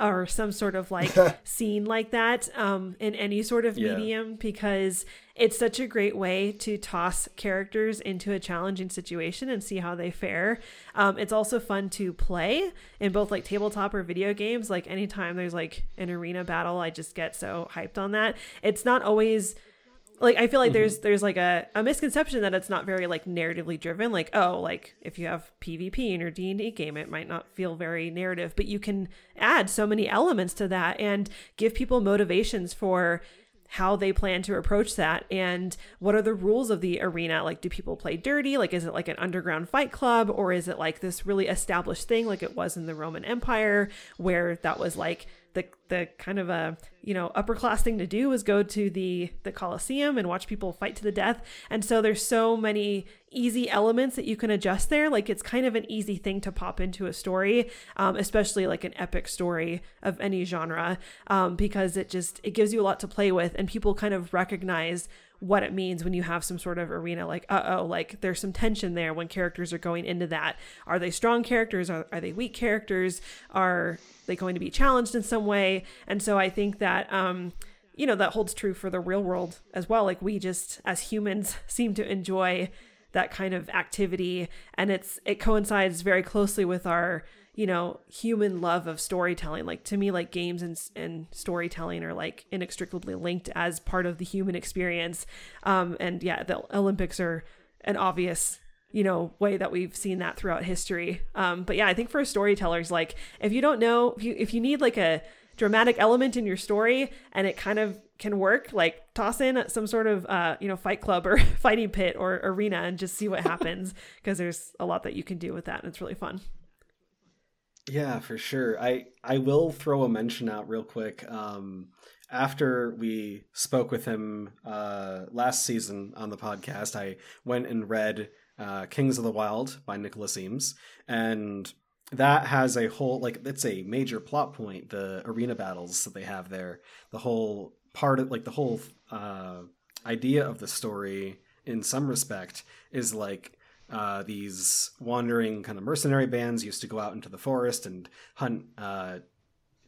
or some sort of like scene like that in any sort of medium, because it's such a great way to toss characters into a challenging situation and see how they fare. It's also fun to play in both like tabletop or video games. Like anytime there's like an arena battle, I just get so hyped on that. It's not always like, I feel like there's like a misconception that it's not very like narratively driven. Like, oh, like if you have PvP in your D&D game, it might not feel very narrative, but you can add so many elements to that and give people motivations for how they plan to approach that. And what are the rules of the arena? Like, do people play dirty? Like, is it like an underground fight club, or is it like this really established thing like it was in the Roman Empire, where that was like the kind of a, you know, upper class thing to do was go to the Colosseum and watch people fight to the death. And so there's so many easy elements that you can adjust there. Like, it's kind of an easy thing to pop into a story, especially like an epic story of any genre, because it gives you a lot to play with, and people kind of recognize what it means when you have some sort of arena, like, uh-oh, like there's some tension there when characters are going into that. Are they strong characters? Are they weak characters? Are they going to be challenged in some way? And so I think that, you know, that holds true for the real world as well. Like, we just, as humans, seem to enjoy that kind of activity, and it coincides very closely with our, you know, human love of storytelling. Like, to me, like, games and storytelling are like inextricably linked as part of the human experience. And yeah, the Olympics are an obvious, you know, way that we've seen that throughout history. But yeah, I think for storytellers, like, if you don't know, if you need like a dramatic element in your story and it kind of can work, like, toss in some sort of, you know, fight club or fighting pit or arena and just see what happens, because there's a lot that you can do with that. And it's really fun. Yeah, for sure. I will throw a mention out real quick. After we spoke with him last season on the podcast, I went and read Kings of the Wild by Nicholas Eames. And that has a whole, like, it's a major plot point, the arena battles that they have there. The whole part of, like, the whole idea of the story in some respect is like, these wandering kind of mercenary bands used to go out into the forest and hunt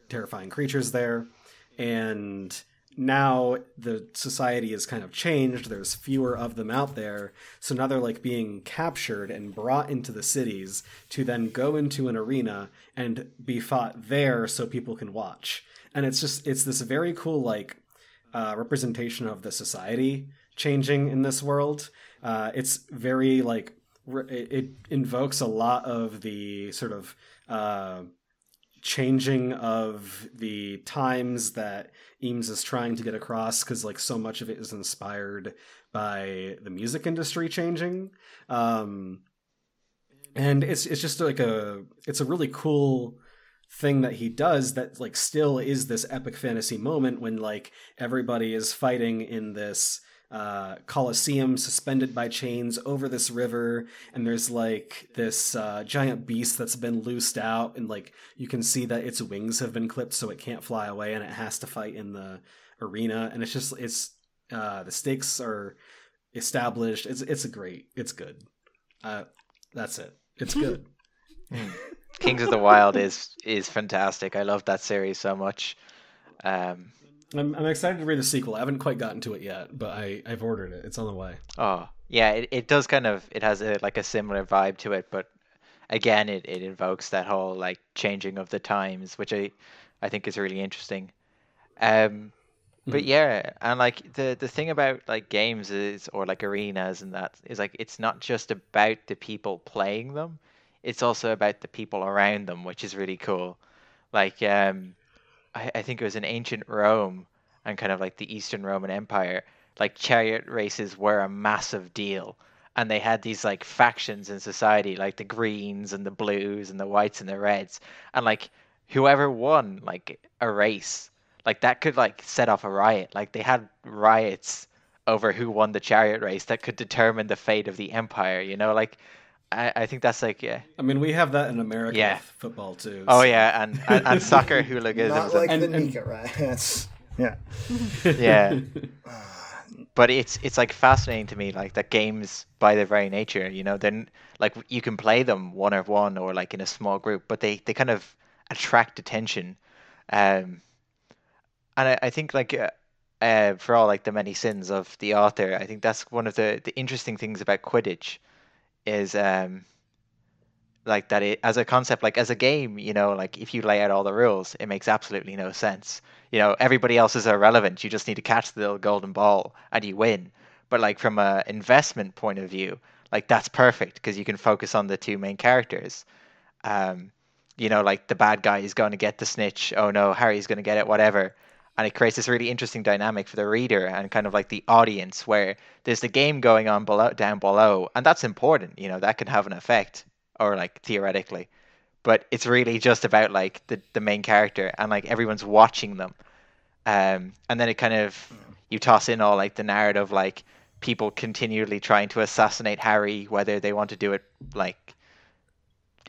terrifying creatures there. And now the society has kind of changed. There's fewer of them out there. So now they're like being captured and brought into the cities to then go into an arena and be fought there so people can watch. And it's this very cool, like, representation of the society changing in this world. It's very like, it invokes a lot of the sort of changing of the times that Eames is trying to get across, because like so much of it is inspired by the music industry changing, and it's just like a really cool thing that he does that like still is this epic fantasy moment when like everybody is fighting in this Colosseum suspended by chains over this river, and there's like this giant beast that's been loosed out, and like you can see that its wings have been clipped so it can't fly away, and it has to fight in the arena. And it's the stakes are established. It's good. That's it. It's good. Kings of the Wild is fantastic. I love that series so much. I'm excited to read the sequel. I haven't quite gotten to it yet, but I've ordered it. It's on the way. Oh, yeah, it does kind of, it has a similar vibe to it, but again, it invokes that whole like changing of the times, which I think is really interesting. But yeah, and like the thing about like games is, or like arenas and that, is like it's not just about the people playing them, it's also about the people around them, which is really cool. Like, I think it was in ancient Rome and kind of like the Eastern Roman Empire, like chariot races were a massive deal. And they had these like factions in society, like the greens and the blues and the whites and the reds. And like whoever won like a race, like that could like set off a riot. Like they had riots over who won the chariot race that could determine the fate of the empire, you know, like I think that's like, yeah. I mean, we have that in America with football too. So. Oh, yeah, and soccer hooliganism. Not like the Nika rats. Yeah. Yeah. But it's like fascinating to me, like that games by their very nature, you know, then like you can play them one-on-one or like in a small group, but they kind of attract attention. And I think like for all like the many sins of the author, I think that's one of the interesting things about Quidditch is like that it, as a concept, like as a game, you know, like if you lay out all the rules, it makes absolutely no sense. You know, everybody else is irrelevant. You just need to catch the little golden ball and you win. But like from a investment point of view, like that's perfect because you can focus on the two main characters. You know, like the bad guy is going to get the snitch. Oh no, Harry's going to get it, whatever. And it creates this really interesting dynamic for the reader and kind of like the audience where there's the game going on below, down below. And that's important. You know, that can have an effect or like theoretically. But it's really just about like the main character and like everyone's watching them. And then it kind of, you toss in all like the narrative, like people continually trying to assassinate Harry, whether they want to do it like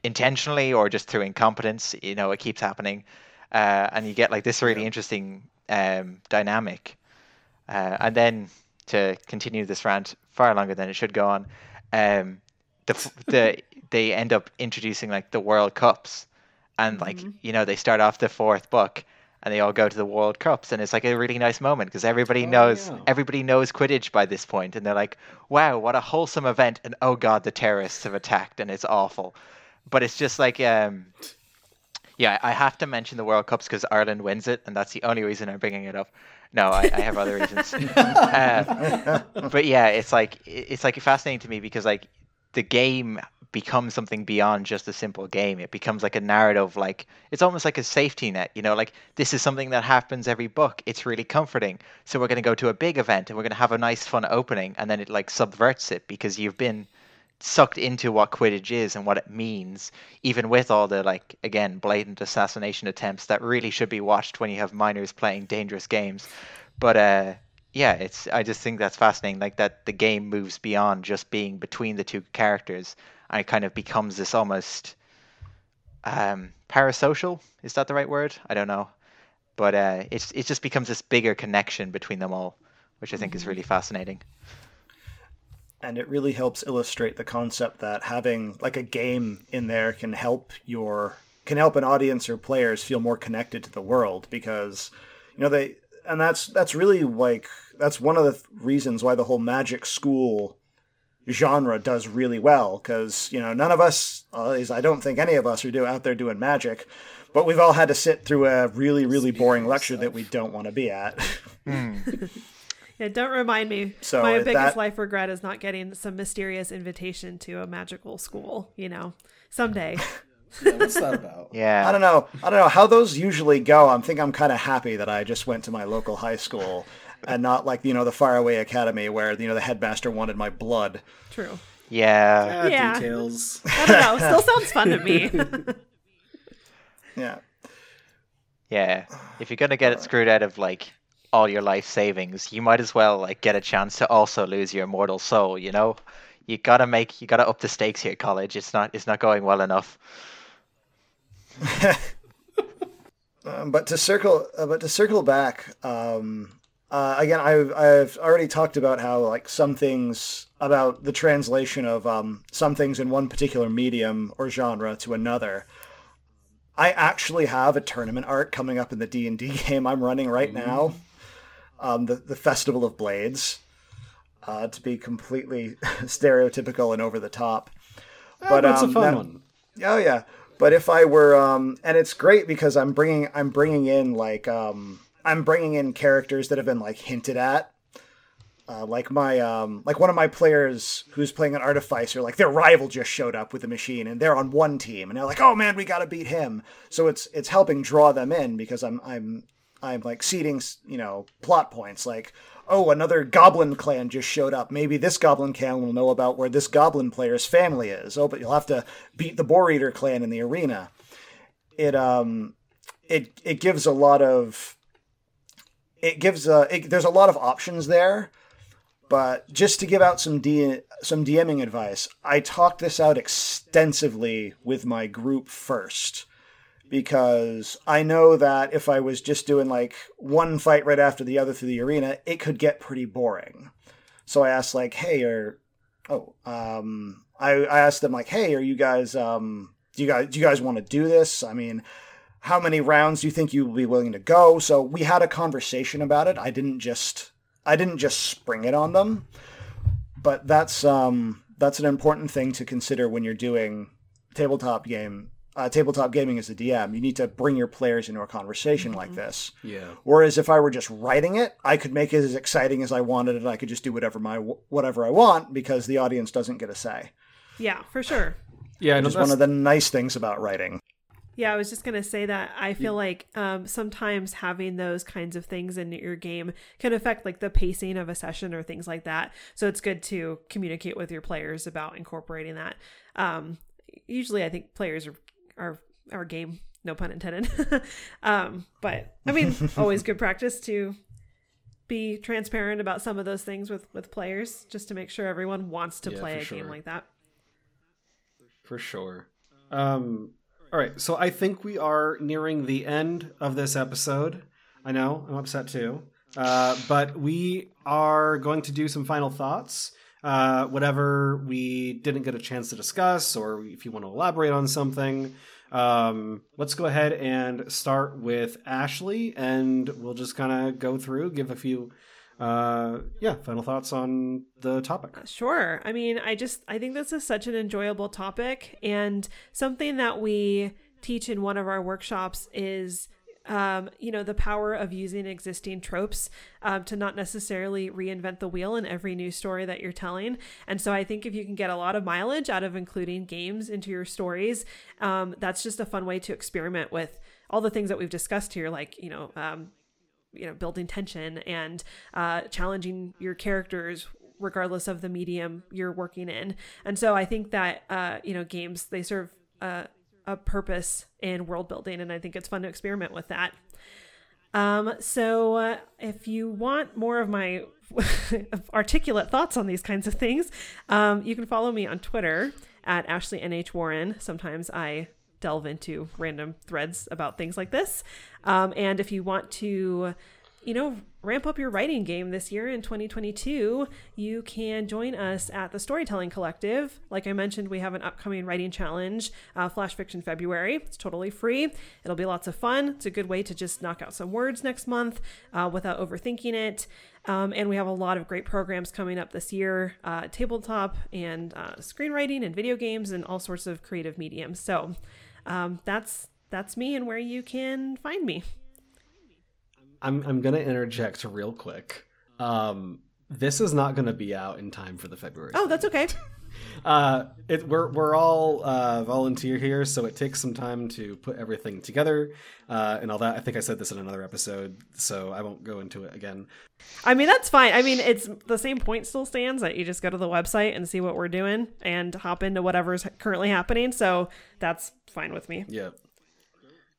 intentionally or just through incompetence, you know, it keeps happening. And you get like this really interesting dynamic. And then to continue this rant far longer than it should go on, they end up introducing like the World Cups, and like you know they start off the fourth book and they all go to the World Cups, and it's like a really nice moment because everybody knows Quidditch by this point, and they're like, wow, what a wholesome event, and oh god, the terrorists have attacked and it's awful. But it's just like I have to mention the World Cups because Ireland wins it, and that's the only reason I'm bringing it up. No, I have other reasons. But yeah, it's like fascinating to me because like the game becomes something beyond just a simple game. It becomes like a narrative, like it's almost like a safety net, you know, like this is something that happens every book. It's really comforting. So we're going to go to a big event and we're going to have a nice fun opening, and then it like subverts it because you've been sucked into what Quidditch is and what it means, even with all the like, again, blatant assassination attempts that really should be watched when you have minors playing dangerous games. But I just think that's fascinating, like that the game moves beyond just being between the two characters and it kind of becomes this almost parasocial, is that the right word? I don't know. But it just becomes this bigger connection between them all, which I think is really fascinating. And it really helps illustrate the concept that having like a game in there can help an audience or players feel more connected to the world, because you know that's one of the reasons why the whole magic school genre does really well, because you know none of us I don't think any of us are out there doing magic, but we've all had to sit through a really really boring lecture that we don't want to be at. Yeah, don't remind me. So my biggest life regret is not getting some mysterious invitation to a magical school, you know, someday. Yeah, what's that about? Yeah. I don't know how those usually go. I think I'm kind of happy that I just went to my local high school and not like, you know, the faraway academy where, you know, the headmaster wanted my blood. True. Yeah. Details. I don't know. Still sounds fun to me. Yeah. Yeah. If you're going to get it screwed out of like all your life savings, you might as well like get a chance to also lose your immortal soul, you know? You gotta up the stakes here, college. It's not going well enough. But to circle back, again, I've already talked about how like some things about the translation of some things in one particular medium or genre to another. I actually have a tournament arc coming up in the D&D game I'm running right now, the Festival of Blades, to be completely stereotypical and over the top. But that's a fun one. Oh yeah. But if I were, and it's great because I'm bringing in characters that have been like hinted at, like my, like one of my players who's playing an artificer, like their rival just showed up with a machine and they're on one team and they're like, oh man, we got to beat him. So it's helping draw them in because I'm like seeding, you know, plot points like, oh, another goblin clan just showed up. Maybe this goblin clan will know about where this goblin player's family is. Oh, but you'll have to beat the Boar Eater clan in the arena. It gives a lot of, there's a lot of options there, But just to give out some DMing advice, I talked this out extensively with my group first, because I know that if I was just doing like one fight right after the other through the arena, it could get pretty boring. So I asked like, hey, I asked them like, hey, are you guys, do you guys want to do this? I mean, how many rounds do you think you will be willing to go? So we had a conversation about it. I didn't just spring it on them, but that's an important thing to consider when you're doing tabletop gaming as a DM. You need to bring your players into a conversation like this. Yeah. Whereas if I were just writing it, I could make it as exciting as I wanted, and I could just do whatever I want because the audience doesn't get a say. Yeah, for sure. Yeah, and it's one of the nice things about writing. Yeah, I was just going to say that I feel like sometimes having those kinds of things in your game can affect like the pacing of a session or things like that. So it's good to communicate with your players about incorporating that. Usually I think players are game, no pun intended. But I mean, always good practice to be transparent about some of those things with players, just to make sure everyone wants to play a game like that. For sure. All right, so I think we are nearing the end of this episode. I know, I'm upset too. But we are going to do some final thoughts. Whatever we didn't get a chance to discuss, or if you want to elaborate on something. Let's go ahead and start with Ashley, and we'll just kind of go through, give a few final thoughts on the topic. Sure. I mean, I think this is such an enjoyable topic, and something that we teach in one of our workshops is, the power of using existing tropes, to not necessarily reinvent the wheel in every new story that you're telling. And so I think if you can get a lot of mileage out of including games into your stories, that's just a fun way to experiment with all the things that we've discussed here, like, building tension and challenging your characters regardless of the medium you're working in. And so I think that games, they serve a purpose in world building, and I think it's fun to experiment with that. So if you want more of my articulate thoughts on these kinds of things, you can follow me on Twitter at Ashley NH Warren. Sometimes I delve into random threads about things like this. And if you want to, ramp up your writing game this year in 2022, you can join us at the Storytelling Collective. Like I mentioned, we have an upcoming writing challenge, Flash Fiction February. It's totally free. It'll be lots of fun. It's a good way to just knock out some words next month without overthinking it. And we have a lot of great programs coming up this year, tabletop and screenwriting and video games and all sorts of creative mediums. So that's me and where you can find me. I'm going to interject real quick. This is not going to be out in time for the February. Oh, that's okay. We're all volunteer here, so it takes some time to put everything together and all that. I think I said this in another episode, so I won't go into it again. I mean, that's fine. I mean, it's the same point still stands that you just go to the website and see what we're doing and hop into whatever's currently happening. So that's fine with me. Yeah.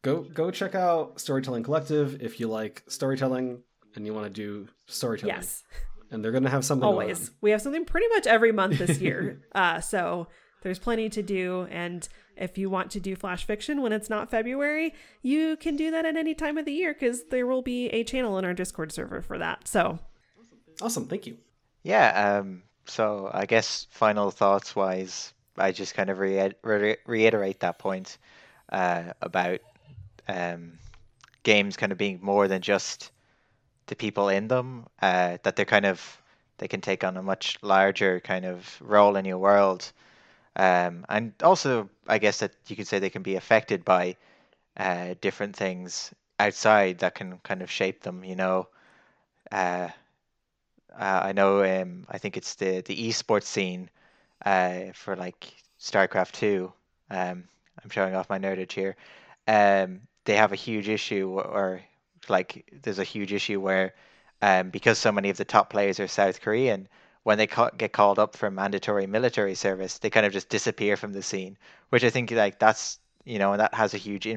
Go check out Storytelling Collective if you like storytelling and you want to do storytelling. Yes. And they're going to have something always. We have something pretty much every month this year. So there's plenty to do. And if you want to do flash fiction when it's not February, you can do that at any time of the year because there will be a channel in our Discord server for that. So awesome. Thank you. Yeah. So I guess final thoughts wise, I just kind of reiterate that point about games kind of being more than just the people in them, that they're kind of, they can take on a much larger kind of role in your world, and also I guess that you could say they can be affected by different things outside that can kind of shape them. I know, I think it's the esports scene for like StarCraft 2. I'm showing off my nerdage here. They have a huge issue, there's a huge issue where, because so many of the top players are South Korean, when they get called up for mandatory military service, they kind of just disappear from the scene, which I think that's, and that has a huge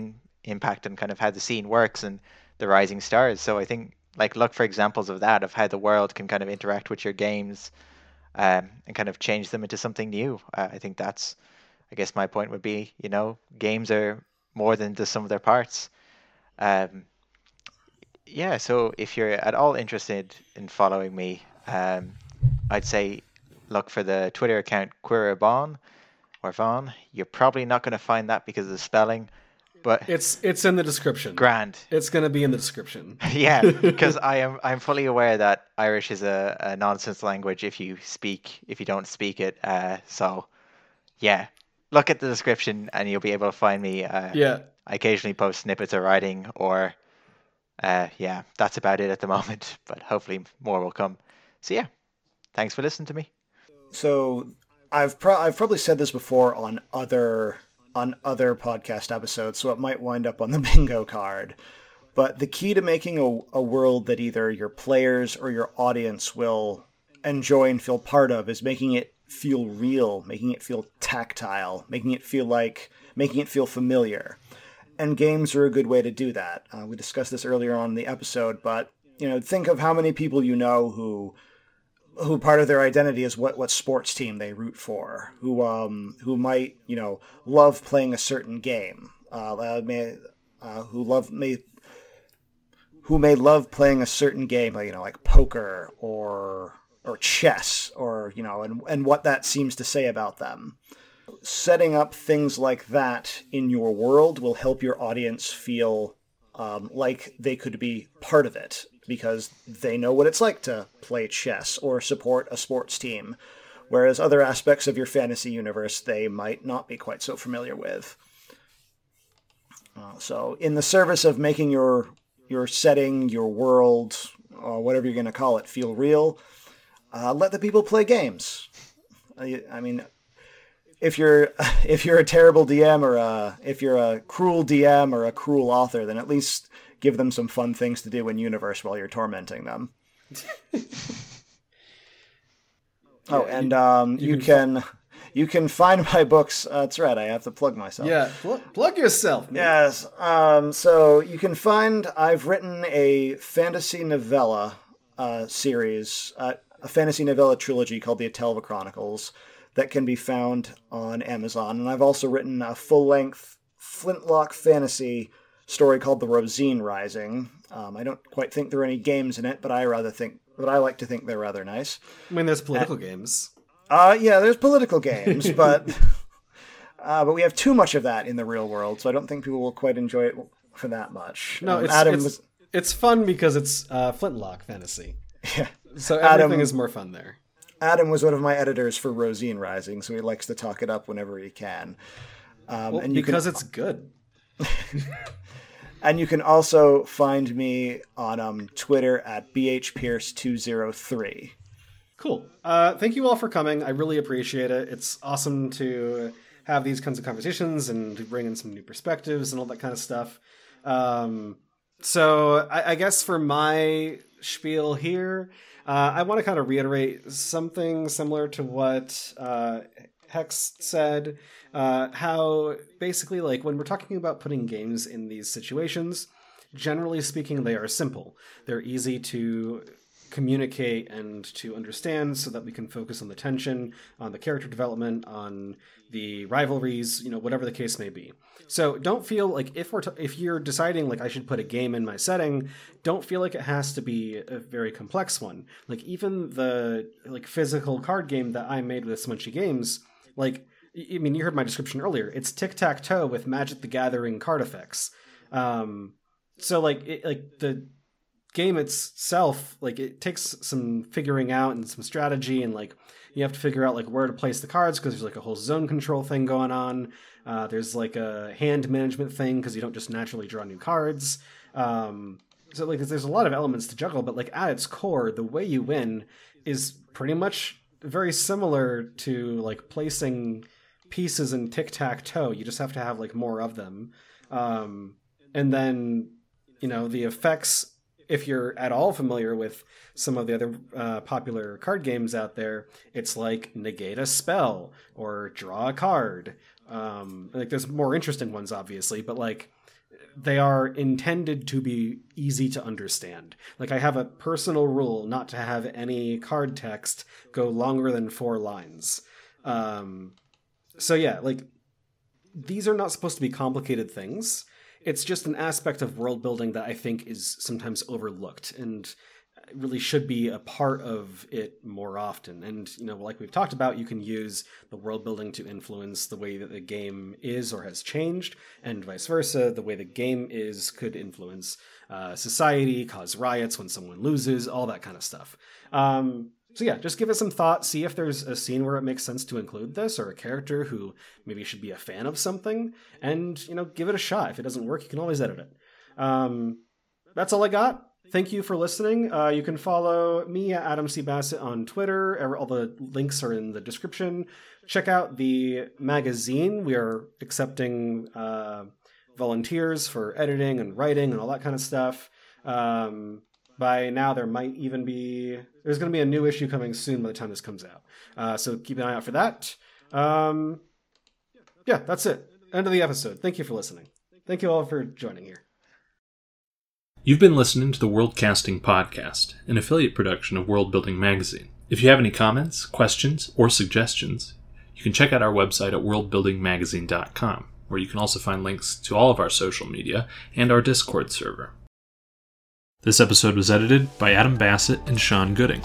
impact on kind of how the scene works and the rising stars. So I think like look for examples of that, of how the world can kind of interact with your games and kind of change them into something new. I think that's, I guess my point would be, you know, games are more than the sum of their parts. Yeah, so if you're at all interested in following me, I'd say look for the Twitter account Quirabon or Vaughn. You're probably not going to find that because of the spelling, but it's in the description. Grand. It's going to be in the description. Yeah, because I'm fully aware that Irish is a nonsense language if you don't speak it. So yeah, look at the description and you'll be able to find me. Yeah, I occasionally post snippets of writing or. Yeah, that's about it at the moment, but hopefully more will come. So yeah, thanks for listening to me. So I've probably said this before on other podcast episodes, so it might wind up on the bingo card. But the key to making a world that either your players or your audience will enjoy and feel part of is making it feel real, making it feel tactile, making it feel familiar. And games are a good way to do that. We discussed this earlier on in the episode, but you know, think of how many people you know who part of their identity is what sports team they root for, who might, you know, love playing a certain game, who may love playing a certain game, like, you know, like poker or chess, or, you know, and what that seems to say about them. Setting up things like that in your world will help your audience feel like they could be part of it, because they know what it's like to play chess or support a sports team, whereas other aspects of your fantasy universe they might not be quite so familiar with. So in the service of making your setting, your world, or whatever you're going to call it, feel real, let the people play games. I mean... If you're a terrible DM if you're a cruel DM or a cruel author, then at least give them some fun things to do in universe while you're tormenting them. Oh, and you can find my books. That's right, I have to plug myself. Yeah, plug yourself, man. Yes. So you can find I've written a fantasy novella series, a fantasy novella trilogy called the Atelva Chronicles. That can be found on Amazon. And I've also written a full-length Flintlock fantasy story called The Rosine Rising. I don't quite think there are any games in it, but I like to think they're rather nice. I mean, there's political games. Yeah, there's political games, but we have too much of that in the real world, so I don't think people will quite enjoy it for that much. No, it's fun because it's Flintlock fantasy. Yeah. So everything is more fun there. Adam was one of my editors for Rosine Rising, so he likes to talk it up whenever he can. It's good. And you can also find me on Twitter at B.H. Pierce 203. Cool. Thank you all for coming. I really appreciate it. It's awesome to have these kinds of conversations and to bring in some new perspectives and all that kind of stuff. So I guess for my spiel here... I want to kind of reiterate something similar to what Hex said, how basically, like, when we're talking about putting games in these situations, generally speaking, they are simple. They're easy to communicate and to understand so that we can focus on the tension, on the character development, on the rivalries, you know, whatever the case may be. So don't feel like if you're deciding, like, I should put a game in my setting, don't feel like it has to be a very complex one. Like, even the, like, physical card game that I made with Smunchy Games, like, I mean, you heard my description earlier, it's tic-tac-toe with Magic the Gathering card effects. So, like, the game itself, like, it takes some figuring out and some strategy, and, like, you have to figure out, like, where to place the cards, because there's, like, a whole zone control thing going on. There's, like, a hand management thing, because you don't just naturally draw new cards. So, like, there's a lot of elements to juggle, but, like, at its core, the way you win is pretty much very similar to, like, placing pieces in tic-tac-toe. You just have to have, like, more of them. And then, you know, the effects... If you're at all familiar with some of the other popular card games out there, it's like negate a spell or draw a card. Like, there's more interesting ones, obviously, but, like, they are intended to be easy to understand. Like, I have a personal rule not to have any card text go longer than 4 lines. So yeah, like, these are not supposed to be complicated things. It's just an aspect of world building that I think is sometimes overlooked and really should be a part of it more often. And, you know, like we've talked about, you can use the world building to influence the way that the game is or has changed, and vice versa. The way the game is could influence society, cause riots when someone loses, all that kind of stuff. So yeah, just give it some thought. See if there's a scene where it makes sense to include this, or a character who maybe should be a fan of something, and, you know, give it a shot. If it doesn't work, you can always edit it. That's all I got. Thank you for listening. You can follow me at Adam C. Bassett on Twitter. All the links are in the description. Check out the magazine. We are accepting volunteers for editing and writing and all that kind of stuff. By now, there's going to be a new issue coming soon by the time this comes out. So keep an eye out for that. Yeah, that's it. End of the episode. Thank you for listening. Thank you all for joining here. You've been listening to the Worldcasting Podcast, an affiliate production of World Building Magazine. If you have any comments, questions, or suggestions, you can check out our website at worldbuildingmagazine.com, where you can also find links to all of our social media and our Discord server. This episode was edited by Adam Bassett and Sean Gooding.